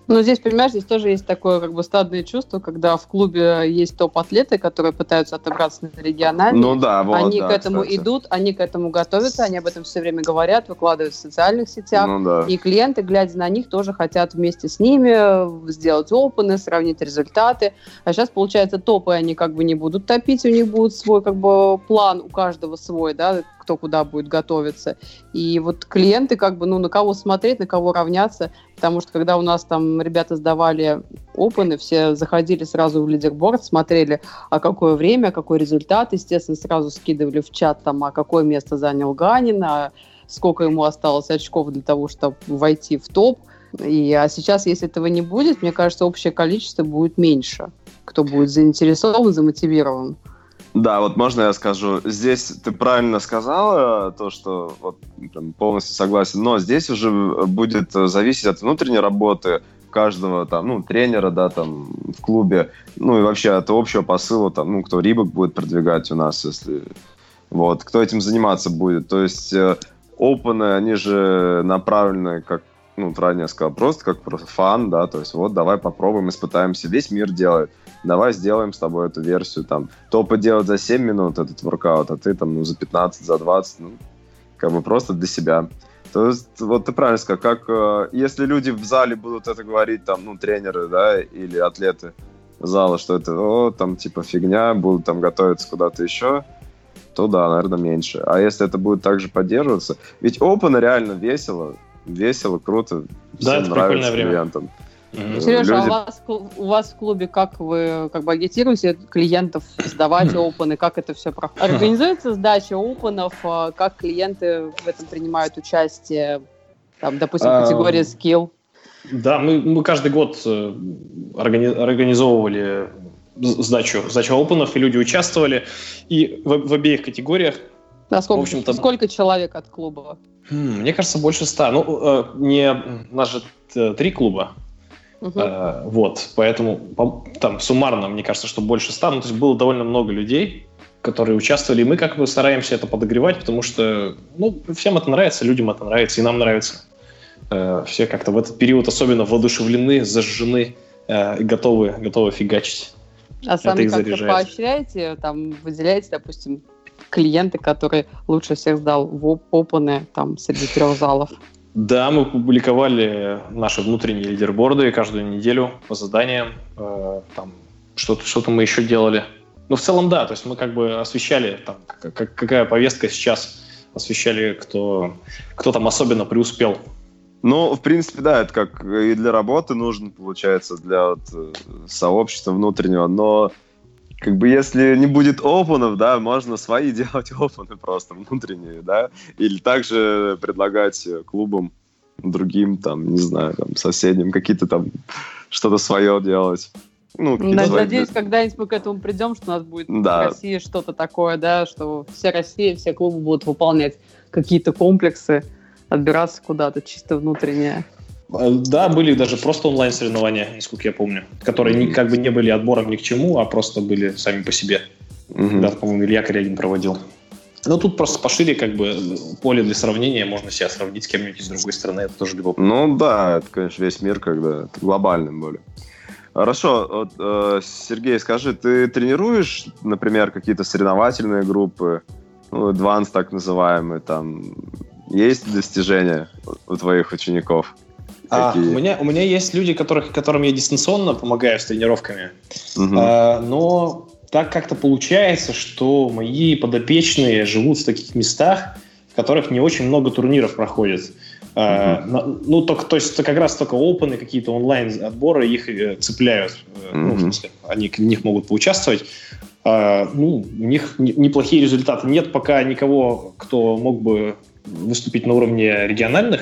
Ну, здесь, понимаешь, здесь тоже есть такое, как бы, стадное чувство, когда в клубе есть топ-атлеты, которые пытаются отобраться на региональный. Ну, да, вот, Они да, к этому кстати. идут, они к этому готовятся, они об этом все время говорят, выкладывают в социальных сетях. Ну, да. И клиенты, глядя на них, тоже хотят вместе с ними сделать опены, сравнить результаты. А сейчас, получается, топы они как бы не будут топить, у них будет свой, как бы, план, у каждого свой, да, кто куда будет готовиться. И вот клиенты, как бы, ну, на кого смотреть, на кого равняться, потому что, когда у нас там ребята сдавали опены, все заходили сразу в лидерборд, смотрели, а какое время, какой результат, естественно, сразу скидывали в чат, там, а какое место занял Ганин, а сколько ему осталось очков для того, чтобы войти в топ. И, а сейчас, если этого не будет, мне кажется, общее количество будет меньше, кто будет заинтересован, замотивирован. Да, вот можно я скажу. Здесь ты правильно сказала, то, что вот, прям полностью согласен, но здесь уже будет зависеть от внутренней работы каждого там, ну, тренера, да, там, в клубе, ну, и вообще от общего посыла, там, ну, кто Рибок будет продвигать у нас, если... Вот, кто этим заниматься будет. То есть опены, они же направлены, как, ну, ранее сказал, просто как просто фан, да, то есть вот, давай попробуем, испытаемся, весь мир делает. Давай сделаем с тобой эту версию, там, топы делают за семь минут этот воркаут, а ты, там, ну, за пятнадцать, за двадцать, ну, как бы просто для себя. То есть, вот ты правильно сказал, как, э, если люди в зале будут это говорить, там, ну, тренеры, да, или атлеты зала, что это, о, там, типа, фигня, будут там готовиться куда-то еще, то да, наверное, меньше. А если это будет также поддерживаться, ведь опены реально весело, весело, круто, да, всем это нравится клиентам. Время. Mm-hmm. Сережа, люди... а у вас, у вас в клубе как вы как бы агитируете клиентов сдавать опены? Как это все проходит? Организуется сдача опенов? Как клиенты в этом принимают участие? Там, допустим, категория скилл. Да, мы, мы каждый год органи... организовывали сдачу, сдачу опенов, и люди участвовали. И в, в обеих категориях. Да, сколько, сколько человек от клуба? Мне кажется, больше ста. Ну, не, у нас же три клуба. Uh-huh. А, вот, поэтому там суммарно, мне кажется, что больше ста, ну, то есть было довольно много людей, которые участвовали, и мы как бы стараемся это подогревать, потому что, ну, всем это нравится, людям это нравится, и нам нравится. А, все как-то в этот период особенно воодушевлены, зажжены э, готовы, готовы фигачить. А это сами как-то поощряете, там, выделяете, допустим, клиенты, которые лучше всех сдал в опены там, среди трех залов? Да, мы публиковали наши внутренние лидерборды каждую неделю по заданиям, э, там, что-то, что-то мы еще делали. Ну, в целом, да, то есть мы как бы освещали, там, как, какая повестка сейчас, освещали, кто, кто там особенно преуспел. Ну, в принципе, да, это как и для работы нужно, получается, для вот, сообщества внутреннего, но как бы если не будет опенов, да, можно свои делать опены просто внутренние, да, или также предлагать клубам другим, там, не знаю, там, соседям какие-то там, что-то свое делать. Ну, надеюсь, свои... когда-нибудь мы к этому придем, что у нас будет да. в России что-то такое, да, что вся Россия, все клубы будут выполнять какие-то комплексы, отбираться куда-то чисто внутренне. Да, были даже просто онлайн-соревнования, насколько я помню, которые не, как бы не были отбором ни к чему, а просто были сами по себе. Mm-hmm. Да, по-моему, Илья Корягин проводил. Ну, тут просто пошире как бы поле для сравнения, можно себя сравнить с кем-нибудь с другой стороны, это тоже любопытно. Ну да, это, конечно, весь мир, когда глобальным более. Хорошо, вот, Сергей, скажи, ты тренируешь, например, какие-то соревновательные группы, ну, advanced так называемые, там, есть ли достижения у твоих учеников? А, у, меня, у меня есть люди, которых, которым я дистанционно помогаю с тренировками, угу. а, но так как-то получается, что мои подопечные живут в таких местах, в которых не очень много турниров проходит. Uh-huh. Uh, ну, только, то есть, как раз только опены, какие-то онлайн-отборы их э, цепляют. Uh-huh. Ну, в смысле, они в них могут поучаствовать. Uh, ну, у них не, неплохие результаты. Нет пока никого, кто мог бы выступить на уровне региональных,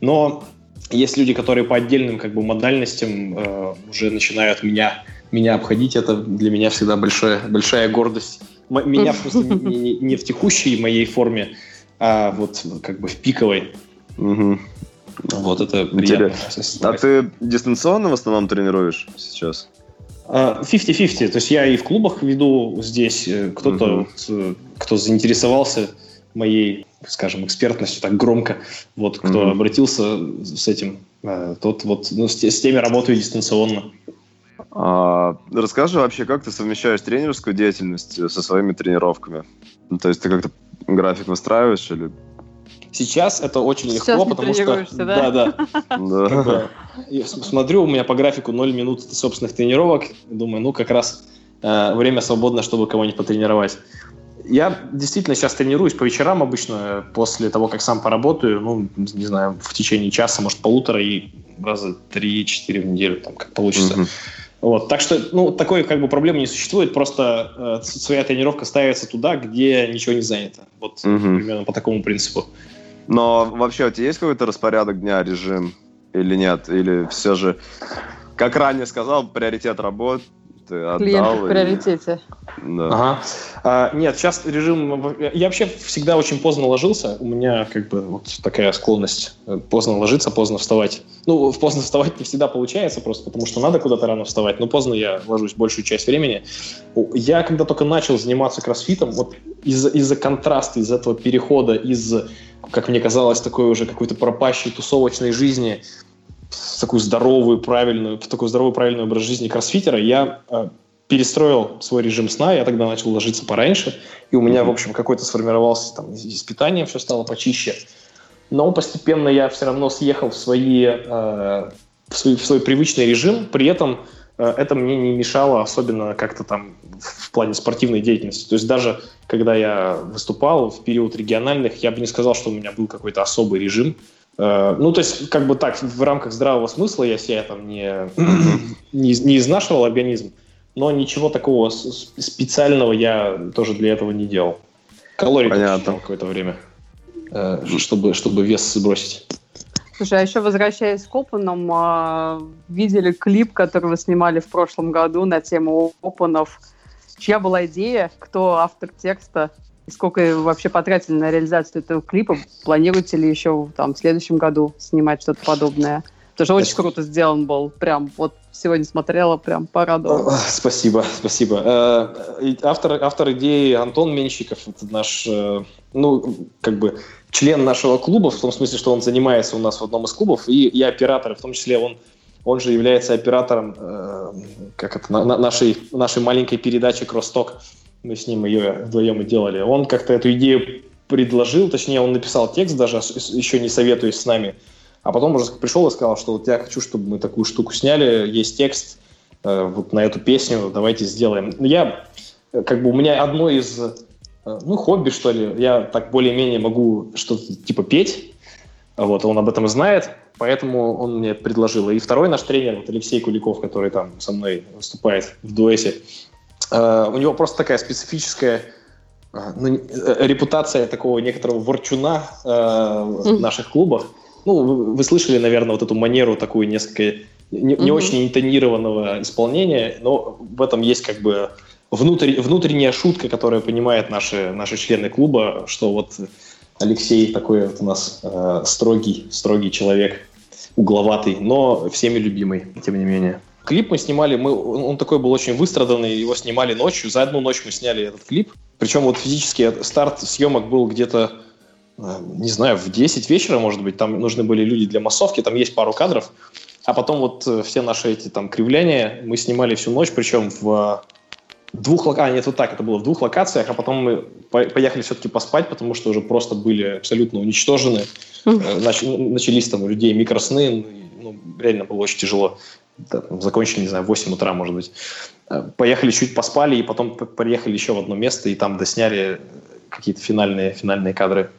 но есть люди, которые по отдельным как бы, модальностям э, уже начинают меня, меня обходить. Это для меня всегда большая, большая гордость. М- меня, в смысле, не, не в текущей моей форме, а вот как бы в пиковой. Угу. Вот это приятно. А ты дистанционно в основном тренируешь сейчас? пятьдесят на пятьдесят. То есть я и в клубах веду здесь. Кто-то, угу. кто заинтересовался моей, скажем, экспертностью так громко, вот кто угу. обратился с этим, тот вот ну, с, с теми работаю дистанционно. А, расскажи вообще, как ты совмещаешь тренерскую деятельность со своими тренировками? Ну, то есть ты как-то график выстраиваешь или... Сейчас это очень Сейчас легко, потому что... да? Да, да. Я смотрю, у меня по графику ноль минут собственных тренировок. Думаю, ну, как раз э, время свободно, чтобы кого-нибудь потренировать. Я действительно сейчас тренируюсь по вечерам обычно, после того, как сам поработаю, ну, не знаю, в течение часа, может, полутора и раза три-четыре в неделю, там, как получится. Mm-hmm. Вот, так что, ну, такой, как бы, проблемы не существует, просто э, своя тренировка ставится туда, где ничего не занято. Вот, mm-hmm. примерно по такому принципу. Но вообще у тебя есть какой-то распорядок дня, режим или нет? Или все же, как ранее сказал, приоритет работы отдал? Клиент в приоритете. И... Да. Ага. А, нет, сейчас режим... Я вообще всегда очень поздно ложился. У меня как бы вот такая склонность. Поздно ложиться, поздно вставать. Ну, поздно вставать не всегда получается просто, потому что надо куда-то рано вставать. Но поздно я ложусь большую часть времени. Я когда только начал заниматься кроссфитом, вот из-за, из-за контраста, из-за этого перехода из... как мне казалось, такой уже какой-то пропащей тусовочной жизни, в такую здоровую, правильную, в такой здоровый, правильный образ жизни кроссфитера, я э, перестроил свой режим сна, я тогда начал ложиться пораньше, и у меня, mm-hmm. в общем, какой-то сформировался, там, с питанием все стало почище. Но постепенно я все равно съехал в, свои, э, в, свой, в свой привычный режим, при этом э, это мне не мешало, особенно как-то там в плане спортивной деятельности. То есть даже когда я выступал в период региональных, я бы не сказал, что у меня был какой-то особый режим. Ну, то есть, как бы так, в рамках здравого смысла я себя там не, не, не изнашивал организм, но ничего такого специального я тоже для этого не делал. Калорий подсчитал какое-то время, чтобы, чтобы вес сбросить. Слушай, а еще возвращаясь к опенам, видели клип, который вы снимали в прошлом году на тему опенов. Чья была идея, кто автор текста, и сколько вообще потратили на реализацию этого клипа? Планируете ли еще там, в следующем году снимать что-то подобное? Потому что очень круто сделан был. Прям вот сегодня смотрела, прям порадовала. Спасибо, спасибо. Автор, автор идеи Антон Менщиков. Это наш, ну, как бы член нашего клуба, в том смысле, что он занимается у нас в одном из клубов, и, и оператор, в том числе он Он же является оператором э, как это, на, на нашей, нашей маленькой передачи CrossTalk. Мы с ним ее вдвоем и делали. Он как-то эту идею предложил, точнее, он написал текст, даже еще не советуясь с нами. А потом уже пришел и сказал, что вот я хочу, чтобы мы такую штуку сняли, есть текст э, вот на эту песню, давайте сделаем. Я, как бы, у меня одно из, э, ну, хобби, что ли, я так более-менее могу что-то типа петь, вот, он об этом знает, поэтому он мне предложил. И второй наш тренер, вот Алексей Куликов, который там со мной выступает в дуэте, э, у него просто такая специфическая э, ну, э, репутация такого некоторого ворчуна э, в наших клубах. Ну, вы, вы слышали, наверное, вот эту манеру такую несколько не, не mm-hmm. очень интонированного исполнения, но в этом есть как бы внутрь, внутренняя шутка, которая понимает наши, наши члены клуба, что вот Алексей такой вот у нас э, строгий, строгий человек, угловатый, но всеми любимый, тем не менее. Клип мы снимали, мы, он такой был очень выстраданный, его снимали ночью, за одну ночь мы сняли этот клип, причем вот физически старт съемок был где-то не знаю, в десять вечера, может быть, там нужны были люди для массовки, там есть пару кадров, а потом вот все наши эти там кривляния мы снимали всю ночь, причем в двух локациях, а нет, вот так, это было в двух локациях, а потом мы поехали все-таки поспать, потому что уже просто были абсолютно уничтожены, начались там у людей микросны, ну, реально было очень тяжело, закончили, не знаю, в восемь утра, может быть. Поехали, чуть поспали, и потом приехали еще в одно место, и там досняли какие-то финальные, финальные кадры.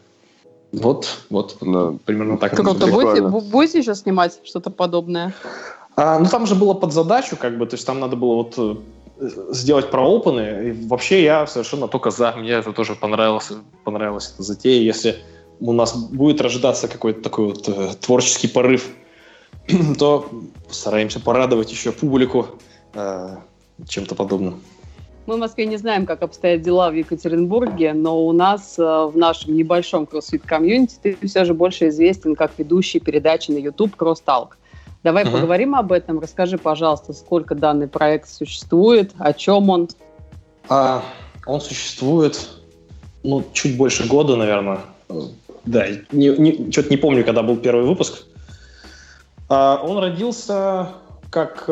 Вот, вот, да. Примерно так. Как-то будете, будете сейчас снимать что-то подобное? А, ну, там же было под задачу, как бы, то есть там надо было вот сделать про опены, и вообще я совершенно только за, мне это тоже понравилось, понравилась эта затея, если у нас будет рождаться какой-то такой вот э, творческий порыв, то постараемся порадовать еще публику э, чем-то подобным. Мы в Москве не знаем, как обстоят дела в Екатеринбурге, но у нас в нашем небольшом кроссфит-комьюнити ты все же больше известен как ведущий передачи на YouTube CrossTalk. Давай uh-huh. поговорим об этом. Расскажи, пожалуйста, сколько данный проект существует, о чем он? А, он существует ну, чуть больше года, наверное. Да, не, не, что-то не помню, когда был первый выпуск. А, он родился как...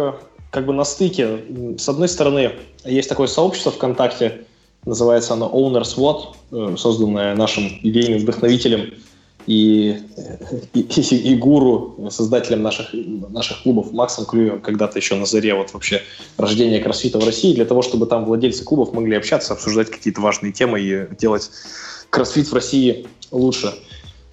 как бы на стыке. С одной стороны, есть такое сообщество ВКонтакте, называется оно OwnersWod, созданное нашим идейным вдохновителем и, и, и, и гуру, создателем наших, наших клубов Максом Клюевым, когда-то еще на заре вот вообще рождения кроссфита в России, для того, чтобы там владельцы клубов могли общаться, обсуждать какие-то важные темы и делать кроссфит в России лучше.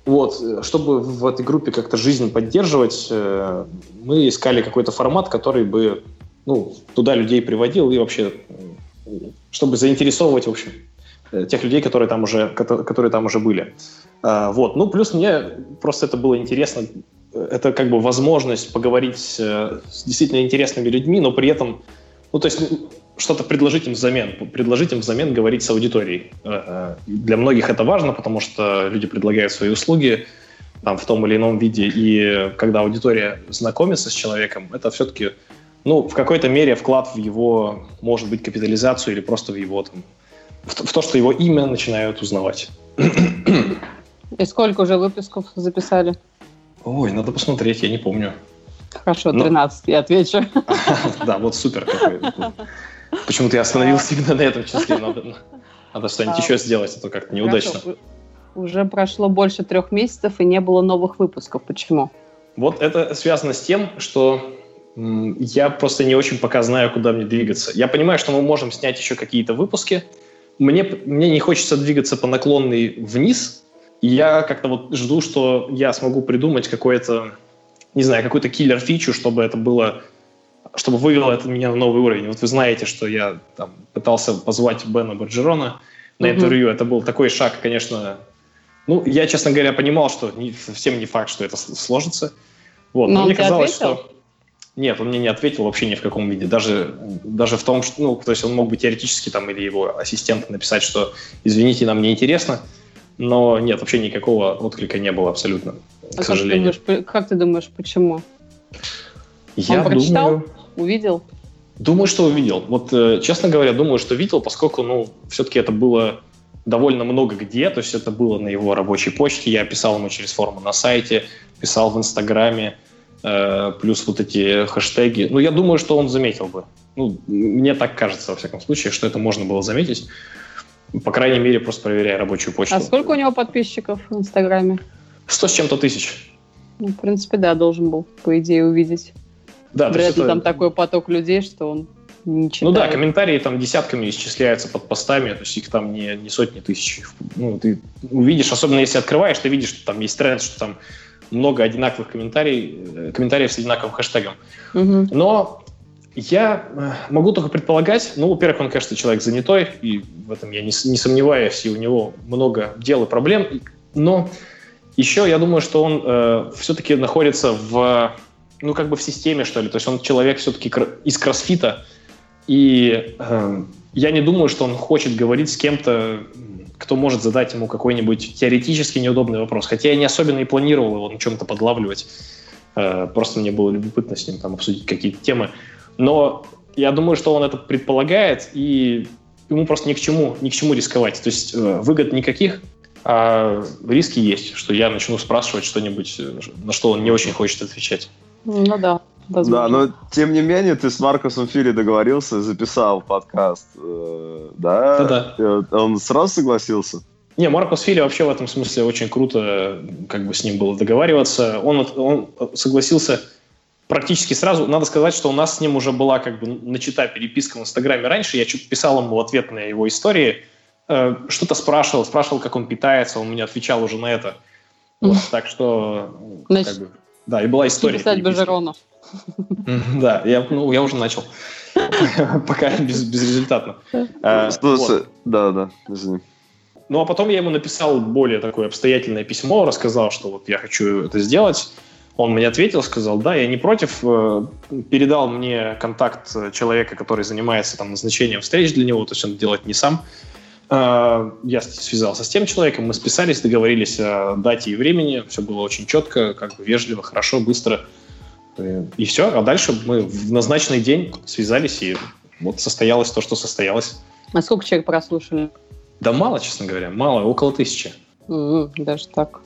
Вот, чтобы в этой группе как-то жизнь поддерживать, мы искали какой-то формат, который бы, ну, туда людей приводил и вообще, чтобы заинтересовывать, в общем, тех людей, которые там уже, которые там уже были. Вот, ну, плюс мне просто это было интересно, это как бы возможность поговорить с действительно интересными людьми, но при этом, ну, то есть что-то предложить им взамен, предложить им взамен говорить с аудиторией. Для многих это важно, потому что люди предлагают свои услуги там, в том или ином виде, и когда аудитория знакомится с человеком, это все-таки, ну, в какой-то мере вклад в его, может быть, капитализацию или просто в его, там, в, в то, что его имя начинают узнавать. И сколько уже выпусков записали? Ой, надо посмотреть, я не помню. Хорошо, тринадцать, но... я отвечу. Да, вот супер какой. Почему-то я остановился именно на этом числе. Надо, надо что-нибудь а, еще сделать, а то как-то неудачно. Хорошо. Уже прошло больше трех месяцев и не было новых выпусков. Почему? Вот это связано с тем, что м- я просто не очень пока знаю, куда мне двигаться. Я понимаю, что мы можем снять еще какие-то выпуски. Мне, мне не хочется двигаться по наклонной вниз. И я как-то вот жду, что я смогу придумать какое-то, не знаю, какую-то киллер-фичу, чтобы это было... чтобы вывело это меня на новый уровень. Вот вы знаете, что я там, пытался позвать Бена Баджерона на интервью. Mm-hmm. Это был такой шаг, конечно... Ну, я, честно говоря, понимал, что не, совсем не факт, что это сложится. Вот. Но, Но мне казалось, ответил? Что... Нет, он мне не ответил вообще ни в каком виде. Даже, даже в том, что... Ну, то есть он мог бы теоретически там или его ассистент написать, что «Извините, нам неинтересно». Но нет, вообще никакого отклика не было абсолютно, а к сожалению. Ты думаешь, как ты думаешь, почему? Я он прочитал? Думаю... Увидел? Думаю, что увидел. Вот, э, честно говоря, думаю, что видел, поскольку, ну, все-таки это было довольно много где, то есть это было на его рабочей почте, я писал ему через форму на сайте, писал в Инстаграме, плюс вот эти хэштеги. Ну, я думаю, что он заметил бы. Ну, мне так кажется, во всяком случае, что это можно было заметить. По крайней мере, просто проверяя рабочую почту. А сколько у него подписчиков в Инстаграме? Сто с чем-то тысяч. Ну, в принципе, да, должен был, по идее, увидеть. Да, вряд ли это... там такой поток людей, что он не читает. Ну да, комментарии там десятками исчисляются под постами, то есть их там не, не сотни тысяч. Ну, ты увидишь, особенно если открываешь, ты видишь, что там есть тренд, что там много одинаковых комментариев, комментариев с одинаковым хэштегом. Угу. Но я могу только предполагать, ну, во-первых, он, конечно, человек занятой, и в этом я не, не сомневаюсь, и у него много дел и проблем, но еще я думаю, что он э, все-таки находится в, ну, как бы в системе, что ли, то есть он человек все-таки из кроссфита, и э, я не думаю, что он хочет говорить с кем-то, кто может задать ему какой-нибудь теоретически неудобный вопрос, хотя я не особенно и планировал его на чем-то подлавливать, э, просто мне было любопытно с ним там обсудить какие-то темы. Но я думаю, что он это предполагает, и ему просто ни к чему, ни к чему рисковать. То есть выгод никаких, а риски есть, что я начну спрашивать что-нибудь, на что он не очень хочет отвечать. Ну да. Возможно. Да, но тем не менее ты с Маркусом Фили договорился, записал подкаст, да? Да-да. Он сразу согласился? Не, Маркус Фили вообще в этом смысле очень круто, как бы с ним было договариваться. Он, он согласился... практически сразу. Надо сказать, что у нас с ним уже была как бы начата переписка в Инстаграме раньше. Я что-то писал ему в ответ на его истории, э, что-то спрашивал, спрашивал, как он питается, он мне отвечал уже на это. Вот, так что... Значит, как бы, да, и была история. Писать Бажерона. Да, я, ну, я уже начал. Пока безрезультатно. Да, да, извини. Ну, а потом я ему написал более такое обстоятельное письмо, рассказал, что вот я хочу это сделать. Он мне ответил, сказал, да, я не против, передал мне контакт человека, который занимается там назначением встреч для него, то есть он делает не сам. Я связался с тем человеком, мы списались, договорились о дате и времени, все было очень четко, как бы вежливо, хорошо, быстро, и все. А дальше мы в назначенный день связались, и вот состоялось то, что состоялось. А сколько человек прослушали? Да мало, честно говоря, мало, около тысячи. Mm-hmm, даже так.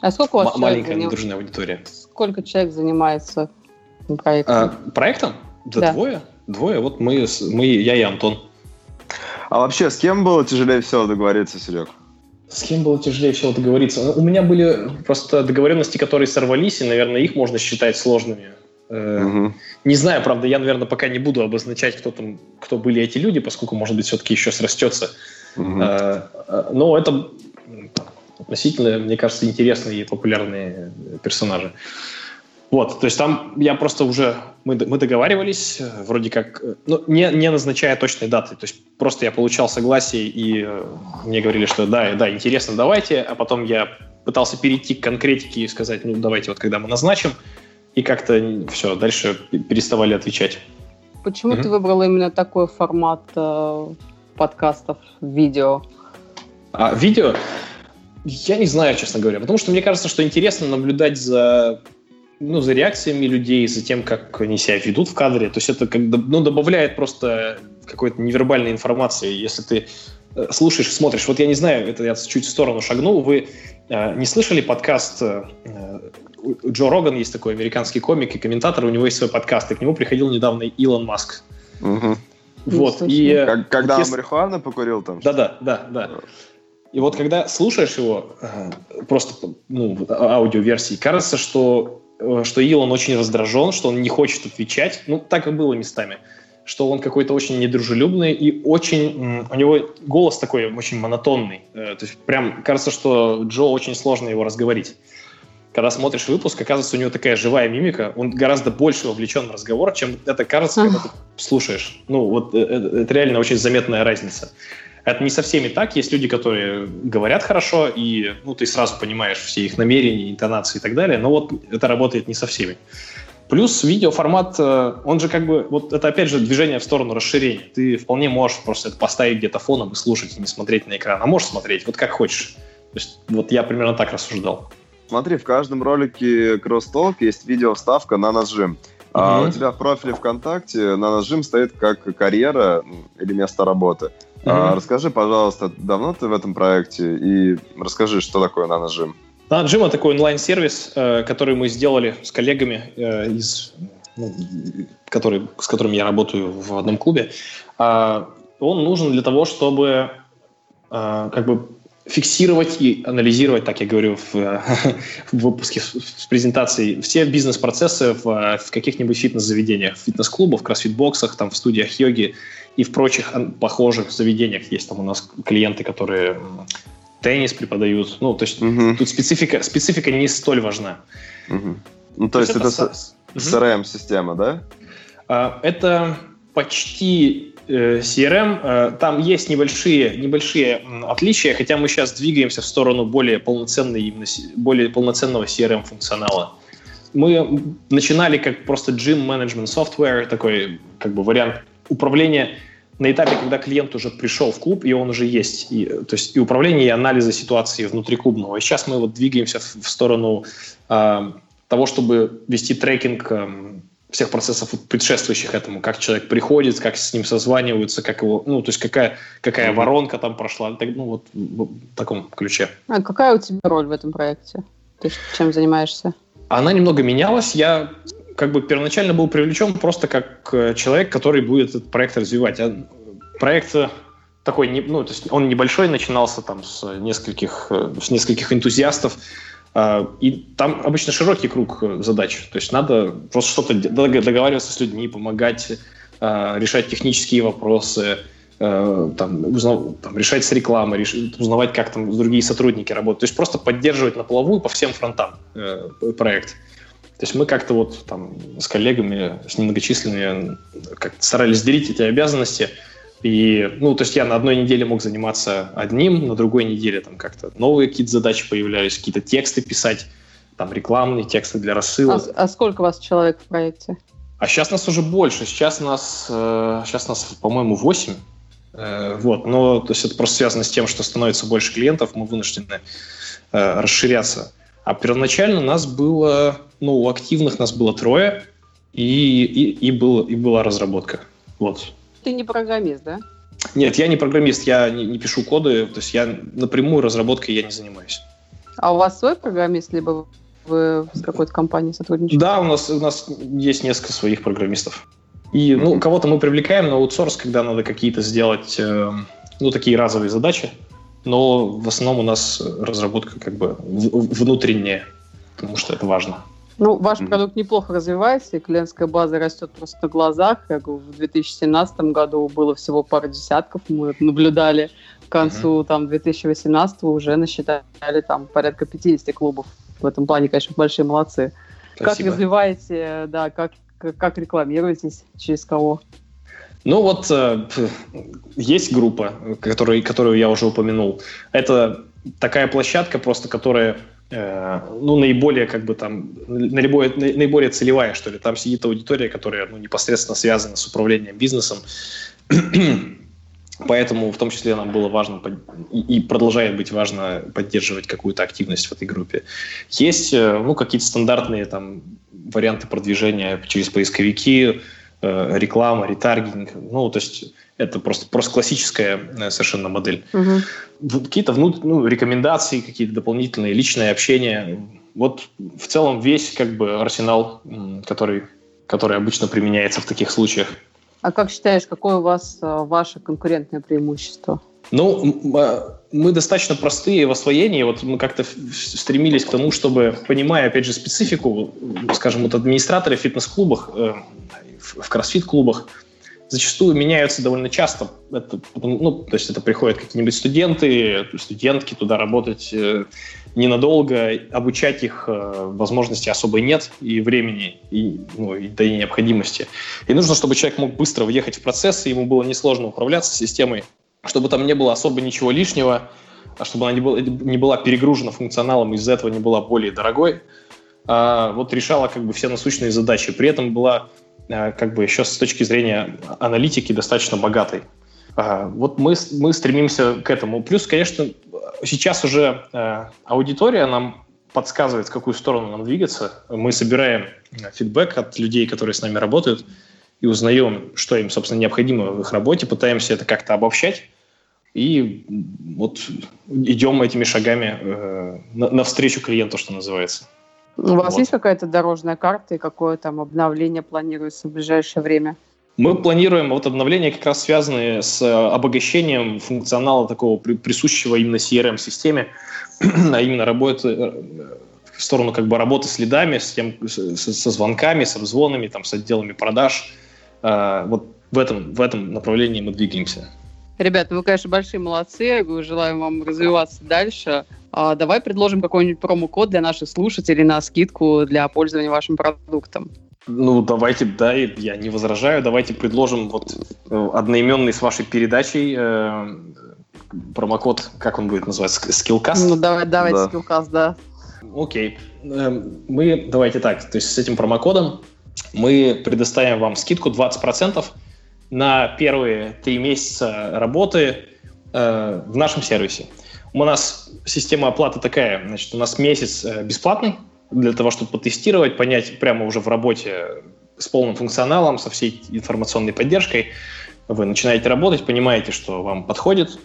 А сколько у вас М- маленькая недружная аудитория. Сколько человек занимается проектом? А, проектом? Да, да, двое. Двое. Вот мы, мы, я и Антон. А вообще, с кем было тяжелее всего договориться, Серег? С кем было тяжелее всего договориться? У меня были просто договоренности, которые сорвались, и, наверное, их можно считать сложными. Угу. Не знаю, правда, я, наверное, пока не буду обозначать, кто там, кто были эти люди, поскольку, может быть, все-таки еще срастется. Угу. Но это... относительно, мне кажется, интересные и популярные персонажи. Вот, то есть там я просто уже... Мы, мы договаривались, вроде как... Ну, не, не назначая точной даты. То есть просто я получал согласие, и мне говорили, что да, да, интересно, давайте. А потом я пытался перейти к конкретике и сказать, ну, давайте вот когда мы назначим. И как-то все, дальше переставали отвечать. Почему mm-hmm. ты выбрал именно такой формат э, подкастов, видео? А, видео... Я не знаю, честно говоря, потому что мне кажется, что интересно наблюдать за, ну, за реакциями людей, за тем, как они себя ведут в кадре. То есть это как, ну, добавляет просто какой-то невербальной информации. Если ты слушаешь, смотришь, вот я не знаю, это я чуть в сторону шагнул, вы э, не слышали подкаст? Э, Джо Роган есть такой американский комик и комментатор, у него есть свой подкаст, и к нему приходил недавно Илон Маск. Угу. Вот, ну, и, как, когда вот, если... марихуану покурил там? Да-да, да-да. И вот когда слушаешь его, просто ну, аудиоверсии, кажется, что, что Илон очень раздражен, что он не хочет отвечать, ну, так и было местами, что он какой-то очень недружелюбный и очень... У него голос такой очень монотонный. То есть прям кажется, что Джо очень сложно его разговорить. Когда смотришь выпуск, оказывается, у него такая живая мимика, он гораздо больше вовлечен в разговор, чем это кажется, когда ты слушаешь. Ну, вот это, это реально очень заметная разница. Это не со всеми так. Есть люди, которые говорят хорошо, и ну, ты сразу понимаешь все их намерения, интонации и так далее, но вот это работает не со всеми. Плюс видеоформат, он же как бы... Вот это опять же движение в сторону расширения. Ты вполне можешь просто это поставить где-то фоном и слушать, и не смотреть на экран. А можешь смотреть, вот как хочешь. То есть вот я примерно так рассуждал. Смотри, в каждом ролике CrossTalk есть видео-вставка «Нано-жим». А у тебя в профиле ВКонтакте «Нано-жим» стоит как карьера или место работы. Mm-hmm. А, расскажи, пожалуйста, давно ты в этом проекте? И расскажи, что такое нано-жим. Нано-жим — такой онлайн-сервис, который мы сделали с коллегами, из, который, с которыми я работаю в одном клубе. Он нужен для того, чтобы как бы фиксировать и анализировать, так я говорю в, в выпуске, в презентации, все бизнес-процессы в, в каких-нибудь фитнес-заведениях, в фитнес-клубах, в кроссфит-боксах, там, в студиях йоги и в прочих похожих заведениях. Есть там у нас клиенты, которые теннис преподают. Ну, то есть угу. тут специфика, специфика не столь важна. Угу. Ну, то, то есть это, это си ар эм-система, да? А, это почти... си ар эм, там есть небольшие, небольшие отличия, хотя мы сейчас двигаемся в сторону более полноценной, именно более полноценного си ар эм-функционала. Мы начинали как просто gym management software, такой как бы вариант управления на этапе, когда клиент уже пришел в клуб, и он уже есть. И, то есть и управление, и анализа ситуации внутриклубного. И сейчас мы вот двигаемся в сторону э, того, чтобы вести трекинг э, всех процессов, предшествующих этому, как человек приходит, как с ним созваниваются, как его, ну, то есть какая, какая mm-hmm. воронка там прошла, ну, вот в таком ключе. А какая у тебя роль в этом проекте? Ты чем занимаешься? Она немного менялась. Я как бы первоначально был привлечен просто как человек, который будет этот проект развивать. А проект такой, ну, то есть он небольшой, начинался там с нескольких, с нескольких энтузиастов, и там обычно широкий круг задач. То есть надо просто что-то договариваться с людьми, помогать, решать технические вопросы, там, узнав... там, решать с рекламой, реш... узнавать, как там другие сотрудники работают. То есть просто поддерживать на плаву по всем фронтам проект. То есть мы как-то вот там с коллегами, с немногочисленными, как-то старались делить эти обязанности. И, ну, то есть я на одной неделе мог заниматься одним, на другой неделе там как-то новые какие-то задачи появлялись, какие-то тексты писать, там рекламные тексты для рассылок. А, а сколько у вас человек в проекте? А сейчас нас уже больше, сейчас нас, э, сейчас нас, по-моему, восемь. Э, вот, но то есть это просто связано с тем, что становится больше клиентов, мы вынуждены э, расширяться. А первоначально нас было, ну, у активных нас было трое, и, и, и, было, и была разработка, вот. Ты не программист, да? Нет, я не программист, я не, не пишу коды, то есть я напрямую разработкой я не занимаюсь. А у вас свой программист, либо вы с какой-то компанией сотрудничаете? Да, у нас, у нас есть несколько своих программистов. И, ну, mm-hmm. кого-то мы привлекаем на аутсорс, когда надо какие-то сделать, э, ну, такие разовые задачи, но в основном у нас разработка как бы в- внутренняя, потому что это важно. Ну, ваш mm-hmm. продукт неплохо развивается, и клиентская база растет просто на глазах. Как в две тысячи семнадцатом году было всего пара десятков, мы наблюдали. К концу mm-hmm. там, две тысячи восемнадцатого уже насчитали там, порядка пятьдесят клубов. В этом плане, конечно, большие молодцы. Спасибо. Как развиваете, да, как, как рекламируетесь, через кого? Ну вот, э, есть группа, который, которую я уже упомянул. Это такая площадка, просто которая... ну, наиболее, как бы, там, наиболее, наиболее целевая, что ли. Там сидит аудитория, которая, ну, непосредственно связана с управлением бизнесом. Поэтому, в том числе, нам было важно и продолжает быть важно поддерживать какую-то активность в этой группе. Есть, ну, какие-то стандартные там варианты продвижения через поисковики, реклама, ретаргетинг. Ну, то есть... Это просто, просто классическая совершенно модель. Угу. Какие-то внут... ну, рекомендации, какие-то дополнительные, личное общение. Вот в целом весь как бы арсенал, который, который обычно применяется в таких случаях. А как считаешь, какое у вас ваше конкурентное преимущество? Ну, мы достаточно простые в освоении. Вот мы как-то стремились к тому, чтобы, понимая, опять же, специфику, скажем, вот администраторы в фитнес-клубах, в кроссфит-клубах, зачастую меняются довольно часто. Это, ну, то есть это приходят какие-нибудь студенты, студентки туда работать э, ненадолго, обучать их э, возможности особой нет и времени, и, ну, и, да и необходимости. И нужно, чтобы человек мог быстро въехать в процесс, и ему было несложно управляться системой, чтобы там не было особо ничего лишнего, чтобы она не была, не была перегружена функционалом, из-за этого не была более дорогой. А вот решала как бы все насущные задачи. При этом была... как бы еще с точки зрения аналитики достаточно богатой. Вот мы, мы стремимся к этому. Плюс, конечно, сейчас уже аудитория нам подсказывает, в какую сторону нам двигаться. Мы собираем фидбэк от людей, которые с нами работают, и узнаем, что им, собственно, необходимо в их работе, пытаемся это как-то обобщать. И вот идем этими шагами э, навстречу клиенту, что называется. У вас вот. Есть какая-то дорожная карта и какое там обновление планируется в ближайшее время? Мы планируем вот обновления, как раз связанные с обогащением функционала такого присущего именно си эр эм-системе, а именно работы в сторону как бы работы с лидами, с тем, со звонками, с обзвонами, там, с отделами продаж. Вот в этом, в этом направлении мы двигаемся. Ребята, вы, конечно, большие молодцы. Желаю вам развиваться дальше. А давай предложим какой-нибудь промокод для наших слушателей на скидку для пользования вашим продуктом. Ну, давайте, да, я не возражаю. Давайте предложим вот одноименный с вашей передачей э, промокод, как он будет называться, SkillCast? Ну, давай, давайте да. SkillCast, да. Окей. Мы, давайте так, то есть с этим промокодом мы предоставим вам скидку двадцать процентов на первые три месяца работы э, в нашем сервисе. У нас система оплаты такая, значит, у нас месяц бесплатный, для того, чтобы потестировать, понять прямо уже в работе с полным функционалом, со всей информационной поддержкой. Вы начинаете работать, понимаете, что вам подходит,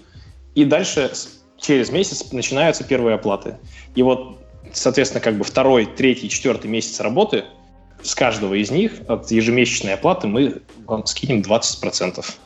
и дальше через месяц начинаются первые оплаты. И вот, соответственно, как бы второй, третий, четвертый месяц работы с каждого из них от ежемесячной оплаты мы вам скинем двадцать процентов.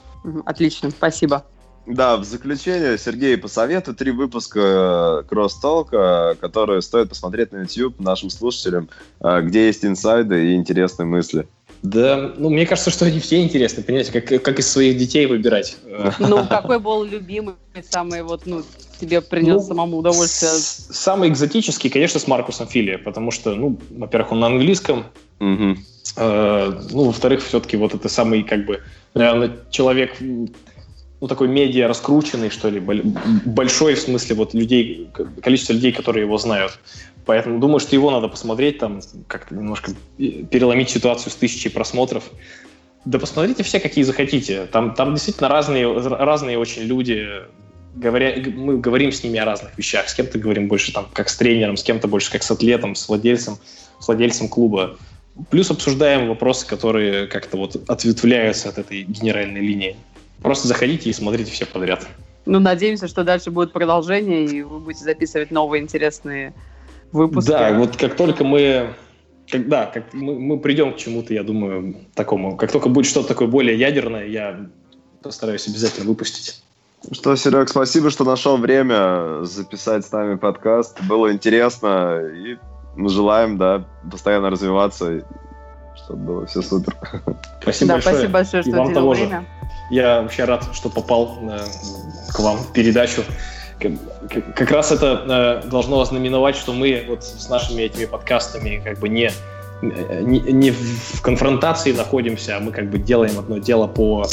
Отлично, спасибо. Да, в заключение, Сергей, посоветуй три выпуска CrossTalk, которые стоит посмотреть на YouTube нашим слушателям, где есть инсайды и интересные мысли. Да, ну, мне кажется, что они все интересны, понимаете, как, как из своих детей выбирать. Ну, какой был любимый, самый вот, ну, тебе принес ну, самому удовольствие? С- самый экзотический, конечно, с Маркусом Фили, потому что, ну, во-первых, он на английском, угу. э- ну, во-вторых, все-таки вот это самый, как бы, наверное, человек... ну, такой медиа раскрученный, что ли, большой в смысле вот людей, количество людей, которые его знают. Поэтому думаю, что его надо посмотреть, там, как-то немножко переломить ситуацию с тысячей просмотров. Да посмотрите все, какие захотите. Там, там действительно разные, разные очень люди. Говоря, мы говорим с ними о разных вещах. С кем-то говорим больше там, как с тренером, с кем-то больше как с атлетом, с владельцем, с владельцем клуба. Плюс обсуждаем вопросы, которые как-то вот ответвляются от этой генеральной линии. Просто заходите и смотрите все подряд. Ну, надеемся, что дальше будет продолжение, и вы будете записывать новые интересные выпуски. Да, вот как только мы, как, да, как мы, мы придем к чему-то, я думаю, такому. Как только будет что-то такое более ядерное, я постараюсь обязательно выпустить. Что, Серег, спасибо, что нашел время записать с нами подкаст. Было интересно, и мы желаем, да, постоянно развиваться, чтобы было все супер. Спасибо да, большое. Спасибо большое, что уделил время. Же. Я вообще рад, что попал э, к вам в передачу. Как, как раз это э, должно ознаменовать, что мы вот с нашими этими подкастами как бы не, не, не в конфронтации находимся, а мы как бы делаем одно дело по, э,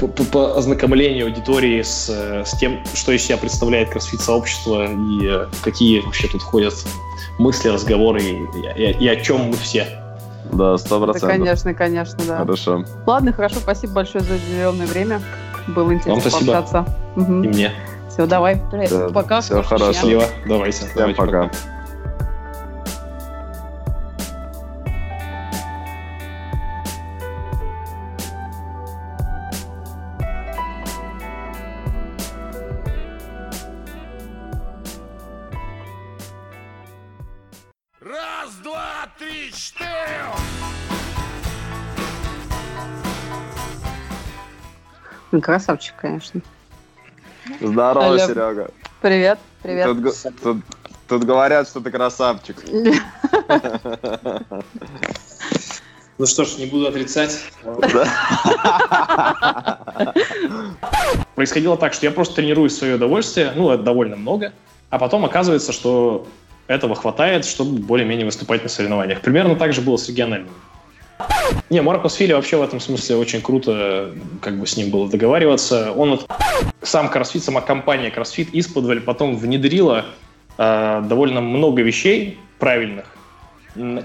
по, по, по ознакомлению аудитории с, с тем, что из себя представляет CrossFit-сообщество и э, какие вообще тут ходят мысли, разговоры и, и, и о чем мы все. Да, сто процентов. Да, конечно, конечно, да. Хорошо. Ладно, хорошо, спасибо большое за уделенное время. Было интересно пообщаться. Угу. И мне. Все, давай. Да, пока. Все хорошо. Счастливо. Давайте. Всем давайте, пока. пока. Красавчик, конечно. Здорово, алло. Серега. Привет, привет. Тут, тут, тут говорят, что ты красавчик. Ну что ж, не буду отрицать. Происходило так, что я просто тренирую свое удовольствие, ну, это довольно много, а потом оказывается, что этого хватает, чтобы более-менее выступать на соревнованиях. Примерно так же было с региональными. Не, Маркус Фили вообще в этом смысле очень круто, как бы с ним было договариваться. Он от... сам CrossFit, сама компания CrossFit исподволь потом внедрила э, довольно много вещей правильных,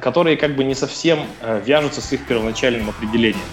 которые как бы не совсем э, вяжутся с их первоначальным определением.